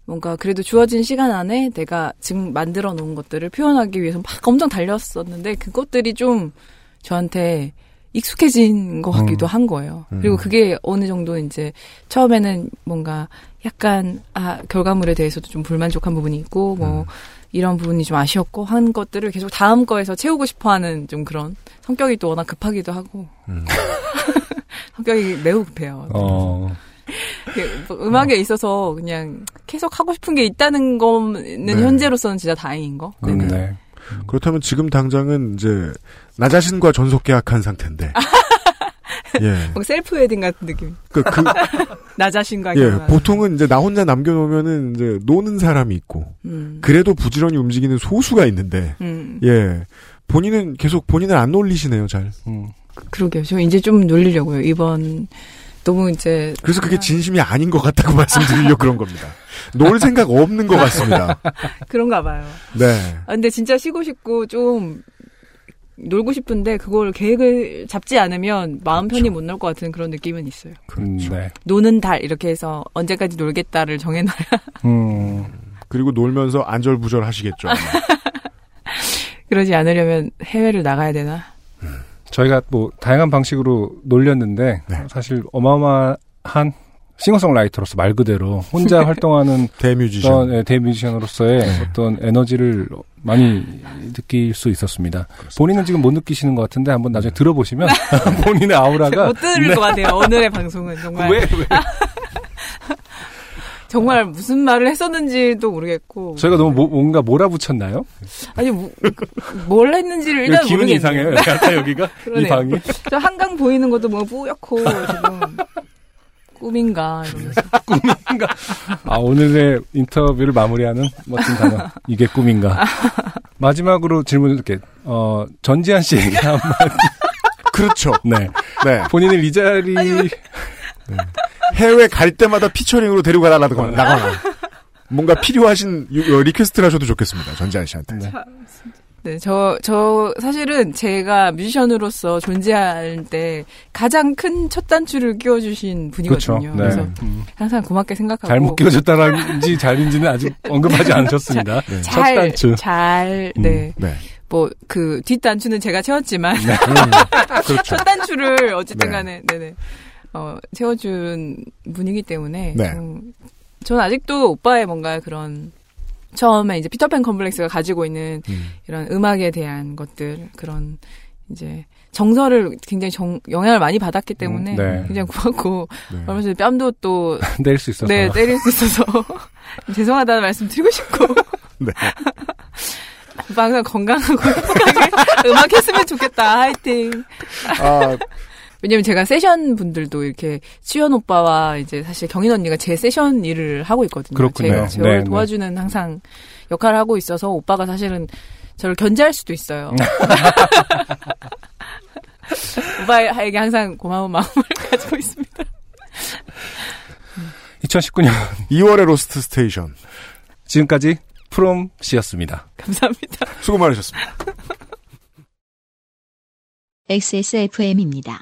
뭔가 그래도 주어진 시간 안에 내가 지금 만들어 놓은 것들을 표현하기 위해서 막 엄청 달렸었는데 그것들이 좀 저한테 익숙해진 것 같기도 음. 한 거예요. 음. 그리고 그게 어느 정도 이제 처음에는 뭔가 약간 아 결과물에 대해서도 좀 불만족한 부분이 있고 뭐 음. 이런 부분이 좀 아쉬웠고 한 것들을 계속 다음 거에서 채우고 싶어하는 좀 그런 성격이 또 워낙 급하기도 하고 음. 성격이 매우 급해요. 어. 음악에 어. 있어서 그냥 계속 하고 싶은 게 있다는 거는 네. 현재로서는 진짜 다행인 거. 음, 네. 네. 그렇다면 지금 당장은 이제 나 자신과 전속 계약한 상태인데. 예. 막 셀프 웨딩 같은 느낌. 그, 그, 나 자신과. 예. 보통은 이제 나 혼자 남겨놓으면은 이제 노는 사람이 있고, 음. 그래도 부지런히 움직이는 소수가 있는데, 음. 예. 본인은 계속 본인을 안 놀리시네요, 잘. 음. 그러게요. 저 이제 좀 놀리려고요. 이번. 너무 이제 그래서 그게 진심이 아닌 것 같다고 말씀드리려고 그런 겁니다. 놀 생각 없는 것 같습니다. 그런가 봐요. 네. 아, 근데 진짜 쉬고 싶고 좀 놀고 싶은데 그걸 계획을 잡지 않으면 마음 편히 그렇죠. 못 놀 것 같은 그런 느낌은 있어요. 그렇죠. 네. 노는 달 이렇게 해서 언제까지 놀겠다를 정해놔야. 음. 그리고 놀면서 안절부절 하시겠죠. 그러지 않으려면 해외를 나가야 되나? 음. 저희가 뭐 다양한 방식으로 놀렸는데 네. 사실 어마어마한 싱어송라이터로서 말 그대로 혼자 활동하는 대뮤지션, 네, 대뮤지션으로서의 네. 어떤 에너지를 많이 느낄 수 있었습니다. 그렇습니다. 본인은 지금 못 느끼시는 것 같은데 한번 나중에 들어보시면 본인의 아우라가 못 들을 네. 것 같아요. 오늘의 방송은 정말 왜 왜 정말 무슨 말을 했었는지도 모르겠고. 저희가 너무 뭐, 뭔가 몰아붙였나요? 아니, 뭐, 뭘 했는지를 일단 모르겠어요. 기분이 이상해요. 약간 여기가? 이 방이? 저 한강 보이는 것도 뭔가 뿌옇고 지금 꿈인가 이러면서. 꿈인가? 아, 오늘의 인터뷰를 마무리하는 멋진 단어. 이게 꿈인가? 마지막으로 질문을 이렇게 어, 전지환 씨에게 한마디. 그렇죠. 네. 네. 본인을 이 자리... 아니, 왜... 네. 해외 갈 때마다 피처링으로 데리고 가달라고 나가라. 뭔가 필요하신 리퀘스트를 하셔도 좋겠습니다. 전지환 씨한테. 네. 네, 저, 저 사실은 제가 뮤지션으로서 존재할 때 가장 큰 첫 단추를 끼워주신 분이거든요. 그렇죠. 네. 그래서 음. 항상 고맙게 생각하고. 잘못 끼워줬다는지 잘인지는 아직 언급하지 않으셨습니다. 자, 네. 첫 단추. 잘, 네. 음, 네. 뭐, 그, 뒷단추는 제가 채웠지만. 네. 그렇죠. 첫 단추를 어쨌든 간에, 네. 네네. 어, 채워준 분이기 때문에. 네. 음, 저는 아직도 오빠의 뭔가 그런, 처음에 이제 피터팬 컴플렉스가 가지고 있는 음. 이런 음악에 대한 것들, 그런 이제 정서를 굉장히 정, 영향을 많이 받았기 때문에. 음, 네. 굉장히 고맙고. 네. 그러면서 뺨도 또. 때릴 수 있어서. 네, 때릴 수 있어서. 죄송하다는 말씀 드리고 싶고. 네. 항상 건강하고 행복하게 음악했으면 좋겠다. 화이팅. 아. 왜냐면 제가 세션 분들도 이렇게 치현 오빠와 이제 사실 경인 언니가 제 세션 일을 하고 있거든요. 그렇군요. 제가 저를 네, 도와주는 네. 항상 역할을 하고 있어서 오빠가 사실은 저를 견제할 수도 있어요. 오빠에게 항상 고마운 마음을 가지고 있습니다. 이천십구 년 이월의 로스트 스테이션. 지금까지 프롬 씨였습니다. 감사합니다. 수고 많으셨습니다. 엑스에스에프엠입니다.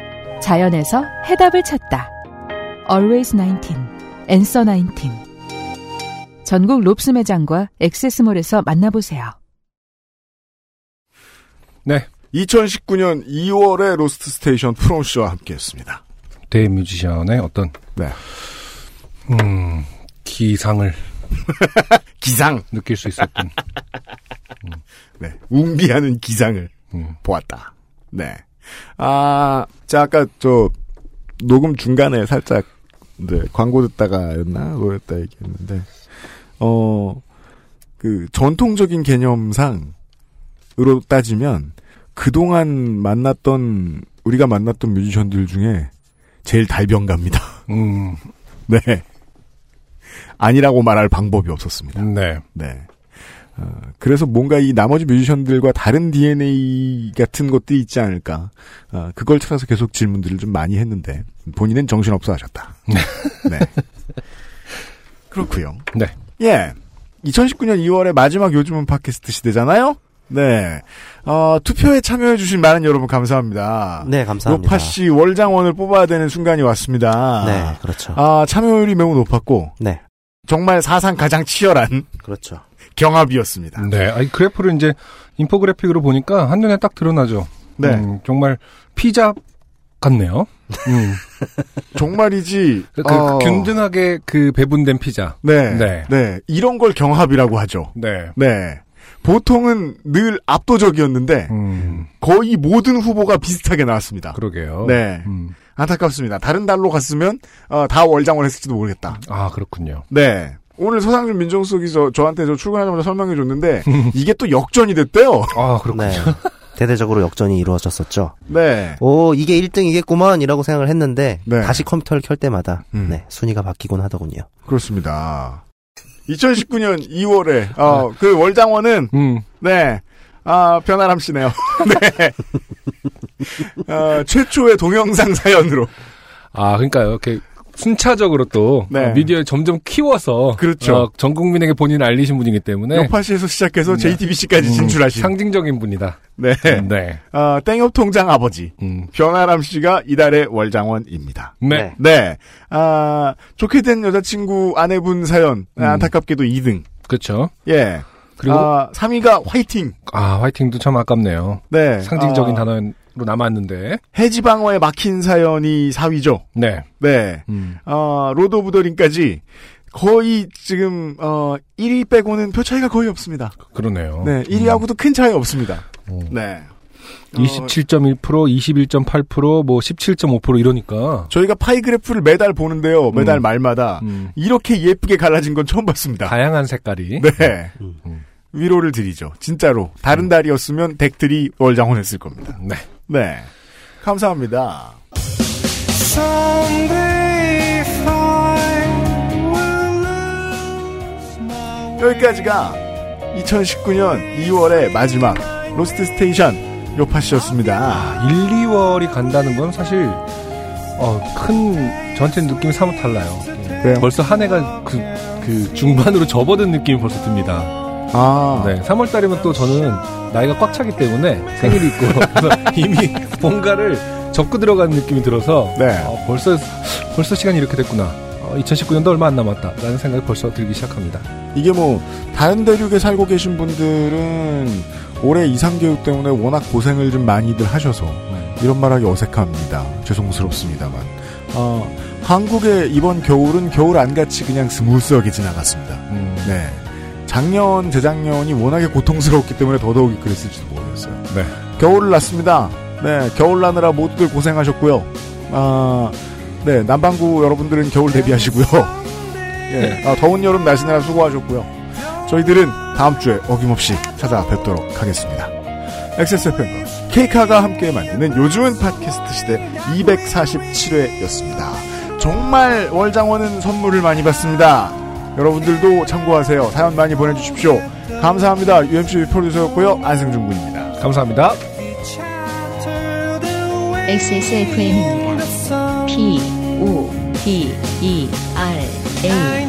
자연에서 해답을 찾다. Always 나인틴, 앤서 나인틴. 전국 롭스 매장과 액세스몰에서 만나보세요. 네. 이천십구 년 이월에 로스트 스테이션 프롬 씨와 함께했습니다. 대 뮤지션의 어떤 네. 음, 기상을 기상 느낄 수 있었던 음. 네 웅비하는 기상을 음. 보았다. 네. 아, 자 아까 저 녹음 중간에 살짝 네, 광고 듣다가였나 뭐였다 얘기했는데 어 그 전통적인 개념상으로 따지면 그동안 만났던 우리가 만났던 뮤지션들 중에 제일 달변가입니다. 음. 네. 아니라고 말할 방법이 없었습니다. 네. 네. 어, 그래서 뭔가 이 나머지 뮤지션들과 다른 디엔에이 같은 것들이 있지 않을까. 어, 그걸 찾아서 계속 질문들을 좀 많이 했는데 본인은 정신없어 하셨다. 네. 그렇고요. 네. 예. 이천십구 년 이월에 마지막 요즘은 팟캐스트 시대잖아요. 네. 어, 투표에 참여해주신 많은 여러분 감사합니다. 네, 감사합니다. 노파씨 월장원을 뽑아야 되는 순간이 왔습니다. 네, 그렇죠. 아, 참여율이 매우 높았고. 네. 정말 사상 가장 치열한. 그렇죠. 경합이었습니다. 네. 아이, 그래프를 이제 인포그래픽으로 보니까 한눈에 딱 드러나죠. 네. 음, 정말 피자 같네요. 음. 정말이지. 그, 어... 균등하게 그 배분된 피자. 네. 네. 네. 이런 걸 경합이라고 하죠. 네. 네. 보통은 늘 압도적이었는데 음. 거의 모든 후보가 비슷하게 나왔습니다. 그러게요. 네, 음. 안타깝습니다. 다른 달로 갔으면 어, 다 월장원 했을지도 모르겠다. 아 그렇군요. 네, 오늘 서상준 민정수석이 저, 저한테 저 출근하자마자 설명해줬는데 이게 또 역전이 됐대요. 아 그렇군요. 네. 대대적으로 역전이 이루어졌었죠. 네. 오 이게 일 등이겠구만이라고 생각을 했는데 네. 다시 컴퓨터를 켤 때마다 음. 네, 순위가 바뀌곤 하더군요. 그렇습니다. 이천십구 년 이월에 어, 그 월장원은 음. 네, 아, 변아람 씨네요. 네, 어, 최초의 동영상 사연으로. 아, 그러니까요. 이렇게 순차적으로 또 네. 미디어를 점점 키워서 그렇죠. 어, 전 국민에게 본인을 알리신 분이기 때문에 요파시에서 시작해서 제이티비씨까지 음, 진출하신 상징적인 분이다. 네, 네. 어, 땡협 통장 아버지 음. 변아람 씨가 이달의 월장원입니다. 네, 네. 아 좋게 된 여자친구 아내분 사연 음. 안타깝게도 이 등. 그렇죠. 예. 그리고 아, 삼 위가 화이팅. 아 화이팅도 참 아깝네요. 네, 상징적인 아... 단어는. 로 남았는데 해지방어에 막힌 사연이 사 위죠. 네, 네. 음. 어, 로드 오브 더 링까지 거의 지금 어, 일 위 빼고는 표 차이가 거의 없습니다. 그러네요. 네, 일 위하고도 음. 큰 차이 없습니다. 오. 네, 이십칠 점 일 퍼센트, 이십일 점 팔 퍼센트, 뭐 십칠 점 오 퍼센트 이러니까 저희가 파이 그래프를 매달 보는데요. 매달 음. 말마다 음. 이렇게 예쁘게 갈라진 건 처음 봤습니다. 다양한 색깔이. 네. 음. 위로를 드리죠. 진짜로 다른 음. 달이었으면 덱들이 월장원했을 겁니다. 네. 네. 감사합니다. 여기까지가 이천십구 년 이월의 마지막 로스트 스테이션 요파시였습니다. 아, 일, 이월이 간다는 건 사실 어, 큰 전체 느낌이 사뭇 달라요. 그래요? 벌써 한 해가 그, 그 중반으로 접어든 느낌이 벌써 듭니다. 아. 네, 삼월달이면 또 저는 나이가 꽉 차기 때문에 생일이 있고 이미 뭔가를 접고 들어가는 느낌이 들어서 네. 어, 벌써 벌써 시간이 이렇게 됐구나. 어, 이천십구 년도 얼마 안 남았다 라는 생각이 벌써 들기 시작합니다. 이게 뭐 다른 대륙에 살고 계신 분들은 올해 이삼 개월 때문에 워낙 고생을 좀 많이들 하셔서 네. 이런 말하기 어색합니다. 죄송스럽습니다만 어, 한국의 이번 겨울은 겨울 안같이 그냥 스무스하게 지나갔습니다. 음. 네. 작년, 재작년이 워낙에 고통스러웠기 때문에 더더욱이 그랬을지도 모르겠어요. 네. 겨울을 났습니다. 네, 겨울 나느라 모두들 고생하셨고요. 아, 네, 남반구 여러분들은 겨울 대비하시고요. 예, 아, 더운 여름 날씨느라 수고하셨고요. 저희들은 다음 주에 어김없이 찾아뵙도록 하겠습니다. 엑스에스에프엠과 케이카가 함께 만드는 요즘은 팟캐스트 시대 이백사십칠 회였습니다. 정말 월장원은 선물을 많이 받습니다. 여러분들도 참고하세요. 사연 많이 보내주십시오. 감사합니다. 유엠씨 프로듀서였고요. 안승준 군입니다. 감사합니다. 엑스에스에프엠입니다. P O D E R A